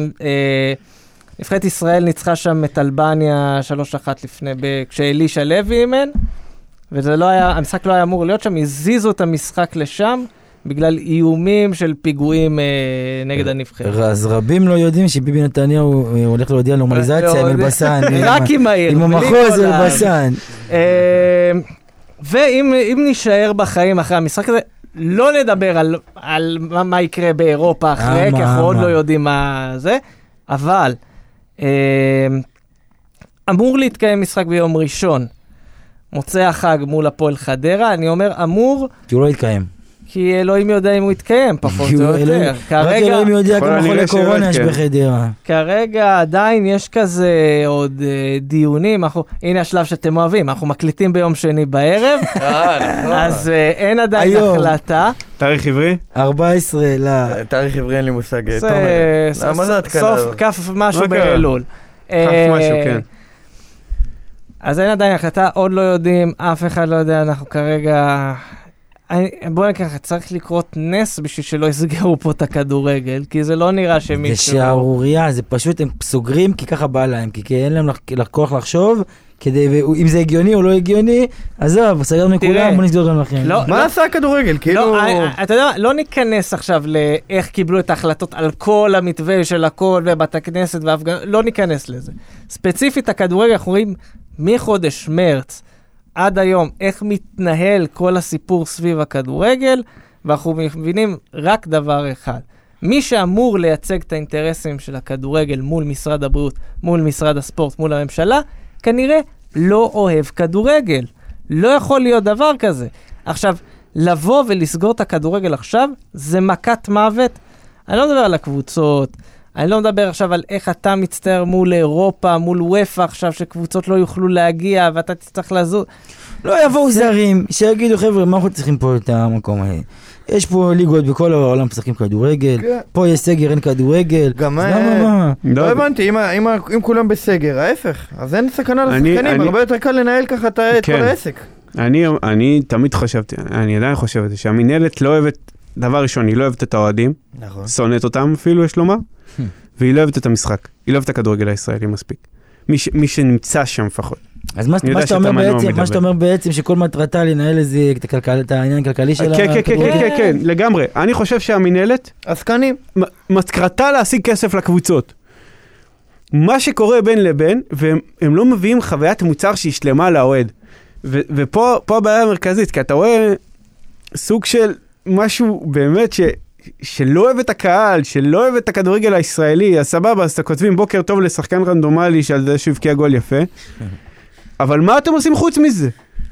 נבחרת ישראל ניצחה שם את אלבניה שלוש אחת לפני, כשאלישע לוי אימן, וזה לא היה, המשחק לא היה אמור להיות שם, הזיזו את המשחק לשם, בגלל איומים של פיגועים נגד הנבחרת. אז רבים לא יודעים שביבי נתניהו הולך להודיע נורמליזציה עם אלבסן. רק עם העיר. עם המחוז אלבסן. ואם נשאר בחיים אחרי המשחק הזה, לא נדבר על מה יקרה באירופה אחרי, כי אנחנו עוד לא יודעים מה זה, אבל אמור להתקיים משחק ביום ראשון. מוצא החג מול הפועל חדרה, אני אומר אמור... כי הוא לא יתקיים. כי אלוהים יודע אם הוא יתקיים, פחות או יותר. רק אלוהים יודע כמה חולי קורונה יש בחדרה. כרגע עדיין יש כזה עוד דיונים, הנה השלב שאתם אוהבים, אנחנו מקליטים ביום שני בערב, אז אין עדיין החלטה. תאריך עברי? ארבע עשרה, לא. תאריך עברי אין לי מושג. סוף כף משהו באלול. כף משהו, כן. אז אין עדיין החלטה, עוד לא יודעים, אף אחד לא יודע, אנחנו כרגע... בוא נקרח, צריך לקרות נס בשביל שלא יסגרו פה את הכדורגל, כי זה לא נראה שמישהו... זה שערוריה, זה פשוט, הם סוגרים כי ככה בא להם, כי אין להם כוח לחשוב, כדי, אם זה הגיוני או לא הגיוני, אז זהו, סגר מכולם, בוא נסגור גם לכם. מה עשה הכדורגל? אתה יודע, לא ניכנס עכשיו לאיך קיבלו את ההחלטות על כל המתווה של הכל, ובת הכנסת והאפגנות, לא ניכנס לזה. ספציפית, הכדורגל, אנחנו רואים מחודש מרץ, עד היום, איך מתנהל כל הסיפור סביב הכדורגל, ואנחנו מבינים רק דבר אחד. מי שאמור לייצג את האינטרסים של הכדורגל מול משרד הבריאות, מול משרד הספורט, מול הממשלה, כנראה לא אוהב כדורגל. לא יכול להיות דבר כזה. עכשיו, לבוא ולסגור את הכדורגל עכשיו, זה מכת מוות. אני לא מדבר על הקבוצות, אני לא מדבר עכשיו על איך אתה מצטער מול אירופה, מול וויפה עכשיו, שקבוצות לא יוכלו להגיע, ואתה תצטרך לעזור. לא יבואו זרים, שיגידו חבר'ה, מה אנחנו צריכים פה את המקום הזה? יש פה ליגות בכל העולם שצריכים כדורגל, פה יש סגר, אין כדורגל. גם מה? לא הבנתי, אם כולם בסגר, ההפך, אז אין סכנה לשחקנים, הרבה יותר קל לנהל ככה את כל העסק. אני תמיד חשבתי, אני עדיין חושבת, שהמנהלת לא אוהבת, דבר ראשון, היא לא אוהבת את האוהדים, שונאת אותם אפילו, יש לומר, והיא לא אוהבת את המשחק, היא לא אוהבת את הכדורגל הישראלי מספיק. מי שנמצא שם פחות. אז מה שאתה אומר בעצם, שכל מטרתה לנהל איזה את העניין הכלכלי שלה? כן, כן, כן, כן, לגמרי. אני חושב שהמנהלת... עסקנים. מטרתה להשיג כסף לקבוצות. מה שקורה בין לבין, והם לא מביאים חוויית מוצר שהיא שלמה לאוהד. ופה הבעיה המרכזית, כי אתה רואה סוג של משהו באמת ש... שלא אוהב את הקהל, שלא אוהב את הכדורגל הישראלי, אז סבבה, אז אתה כותבים בוקר טוב לשחקן רנדומלי, שעל זה שהבקיע גול יפה, אבל מה אתם עושים חוץ מזה?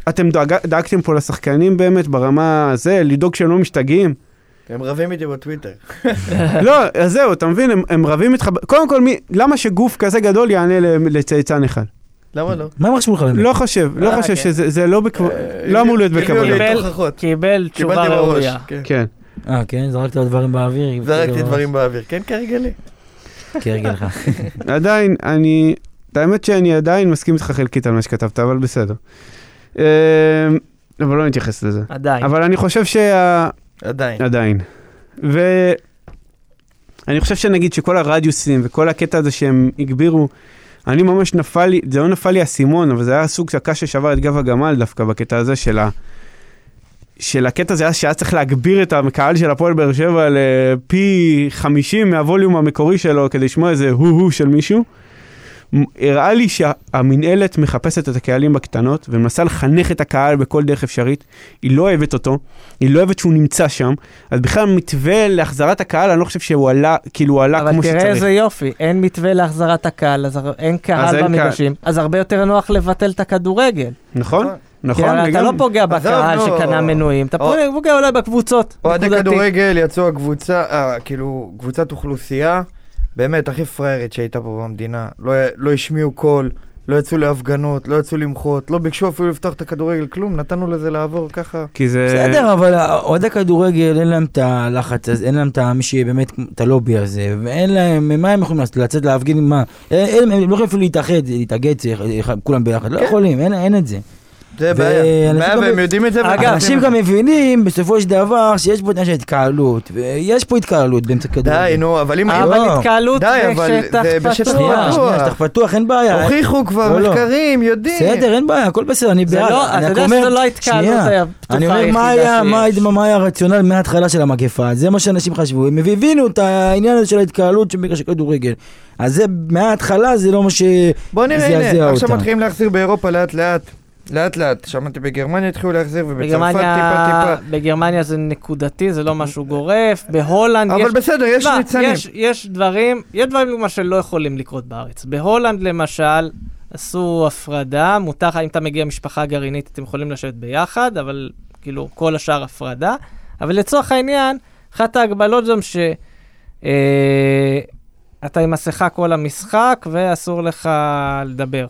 אתם דאג, דאגתם פה לשחקנים באמת ברמה הזה, לדאוג שהם לא משתגעים? הם רבים איתי בטוויטר. לא, אז זהו, אתה מבין, הם, הם רבים איתך, קודם כל, מי, למה שגוף כזה גדול יענה לצייצן אחד? למה לא? מה מחשבו לך? לא חושב, לא חושב שזה לא אמור להיות בכוונה. קיבל תשובה ראויה. כן. אה, כן? זרקתי דברים באוויר? זרקתי דברים באוויר, כן, כרגלי. כרגלך. עדיין, אני... האמת שאני עדיין מסכים איתך חלקית על מה שכתבת, אבל בסדר. אבל לא נתייחס לזה. עדיין. אבל אני חושב שה... עדיין. עדיין. ואני חושב שנגיד שכל הרדיוסים וכל הקטע הזה שהם הגבירו, אני ממש נפל לי, זה לא נפל לי הסימון, אבל זה היה סוג שהקש ששבר את גב הגמל דווקא בקטע הזה של ה... של הקטע זה היה שהיה צריך להגביר את הקהל של הפועל באר שבע לפי חמישים מהווליום המקורי שלו, כדי לשמוע איזה הו-הו של מישהו. הראה לי שהמנהלת מחפשת את הקהלים בקטנות, ומנסה לחנך את הקהל בכל דרך אפשרית. היא לא אוהבת אותו, היא לא אוהבת שהוא נמצא שם, אז בכלל מתווה להחזרת הקהל, אני לא חושב שהוא עלה, כאילו הוא עלה כמו שצריך. אבל תראה איזה יופי, אין מתווה להחזרת הקהל, אז אין קהל במגרשים, אז הרבה יותר נוח לבטל את הכדורגל. נכון? נכון, כי אתה לא פוגע בקהל שקנה מנויים, אתה פוגע אולי בקבוצות. עוד הכדורגל יצאו קבוצה, כאילו קבוצת אוכלוסייה, באמת הכי פריירית שהייתה פה במדינה, לא השמיעו קול, לא יצאו להפגנות, לא יצאו למחות, לא ביקשו אפילו לפתוח את הכדורגל, כלום, נתנו לזה לעבור ככה. בסדר, אבל עוד הכדורגל אין להם את הלחץ, אין להם באמת את הלובי הזה, ואין להם, מה הם יכולים לצאת להפגין, מה? הם לא יכולים אפילו להתאחד, להתאגד, כולם ביחד, לא יכולים, אין את זה. זה בעיה, והם יודעים את זה. אנשים גם מבינים בסופו של דבר שיש פה התקהלות, ויש פה התקהלות באמצע כדורגל. די, נו, אבל אם... אבל התקהלות בשטח פתוח. שטח פתוח, אין בעיה. הוכיחו כבר מחקרים, יודעים. בסדר, אין בעיה, הכל בסדר, אני בעד. אתה יודע שזה לא התקהלות, אני אומר, מה היה הרציונל מההתחלה של המגפה? זה מה שאנשים חשבו, הם הבינו את העניין הזה של ההתקהלות של כדורגל. אז זה, מההתחלה זה לא מה ש... בוא נראה, הנה, עכשיו מתחילים להחזיר באירופה לאט לאט. לאט לאט, שמעתי בגרמניה התחילו להחזיר ובצרפת טיפה טיפה. בגרמניה זה נקודתי, זה לא משהו גורף, בהולנד יש... אבל בסדר, יש ניצנים. יש דברים, יש דברים למה שלא יכולים לקרות בארץ. בהולנד למשל, עשו הפרדה, מותר, אם אתה מגיע משפחה גרעינית, אתם יכולים לשבת ביחד, אבל כאילו כל השאר הפרדה. אבל לצורך העניין, אחת ההגבלות גם ש... אתה עם מסכה כל המשחק, ואסור לך לדבר.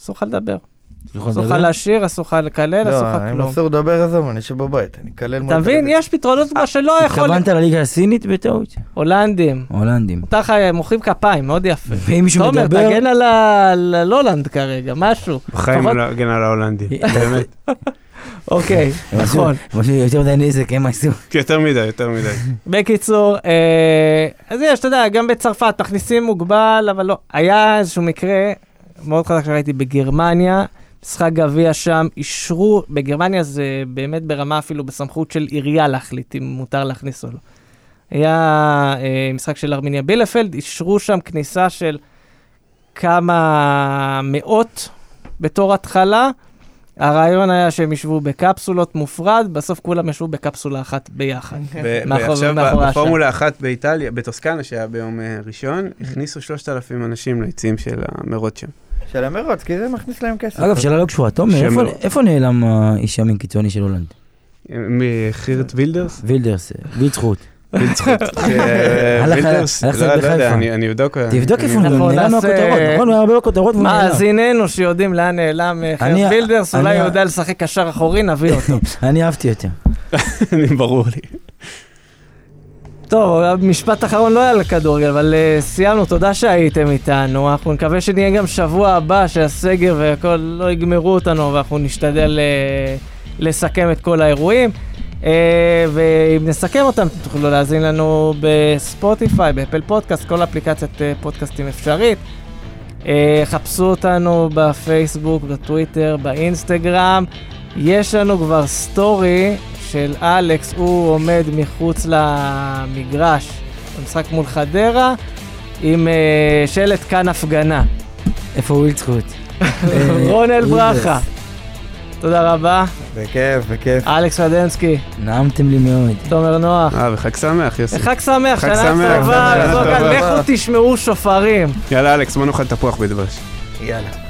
אסור לך לדבר. אסור לך לשיר, אסור לך לקלל, אסור לך כלום. לא, אם אסור לדבר אז אני אשב בבית, אני אקלל... תבין, יש פתרונות מה שלא יכול... התכוונת לליגה הסינית בטעות? הולנדים. הולנדים. אותך מוחאים כפיים, מאוד יפה. ואם מישהו מדבר... תומר, תגן על הולנד כרגע, משהו. בחיים לא הגן על ההולנדי, באמת. אוקיי, נכון. משהו יותר מדי נזק, הם עשו. יותר מדי, יותר מדי. בקיצור, אז יש, אתה יודע, גם בצרפת, תכניסים מוגבל, אבל לא. היה איזשהו מקרה, מאוד חזק שראיתי בגרמניה, משחק גביע שם, אישרו, בגרמניה זה באמת ברמה אפילו בסמכות של עירייה להחליט, אם מותר להכניס או לא. היה משחק של ארמיניה בילפלד, אישרו שם כניסה של כמה מאות בתור התחלה, הרעיון היה שהם ישבו בקפסולות מופרד, בסוף כולם ישבו בקפסולה אחת ביחד. ועכשיו בפורמולה אחת באיטליה, בתוסקנה שהיה ביום ראשון, הכניסו שלושת אלפים אנשים ליציעים של המרות שם. של המרות, כי זה מכניס להם כסף. אגב, שאלה לא קשורה, תומר, איפה נעלם האיש המין קיצוני של הולנד? מחירת וילדרס? וילדרס, וילצחות. בלצחות. הלך לצאת בחיפה. אני אבדוק. תבדוק איפה, נעלם מהכותרות, נכון? הוא היה הרבה בכותרות. מה, אז הננו שיודעים לאן נעלם חייב בילדרס, אולי יודע לשחק קשר אחורי, נביא אותו. אני אהבתי אותם. ברור לי. טוב, המשפט האחרון לא היה לכדורגל, אבל סיימנו, תודה שהייתם איתנו. אנחנו נקווה שנהיה גם שבוע הבא, שהסגר והכל לא יגמרו אותנו, ואנחנו נשתדל לסכם את כל האירועים. ואם נסכם אותם, תוכלו להזין לנו בספוטיפיי, באפל פודקאסט, כל אפליקציית פודקאסטים אפשרית. חפשו אותנו בפייסבוק, בטוויטר, באינסטגרם. יש לנו כבר סטורי של אלכס, הוא עומד מחוץ למגרש, במשחק מול חדרה, עם שלט כאן הפגנה. איפה הוא ילצחות? רונל ברכה. תודה רבה. בכיף, בכיף. אלכס רדנסקי. נעמתם לי מאוד. תומר נוח. אה, וחג שמח, יוסי. חג שמח, שנה טובה. לכו תשמעו שופרים. יאללה, אלכס, בוא נאכל תפוח בדבש. יאללה.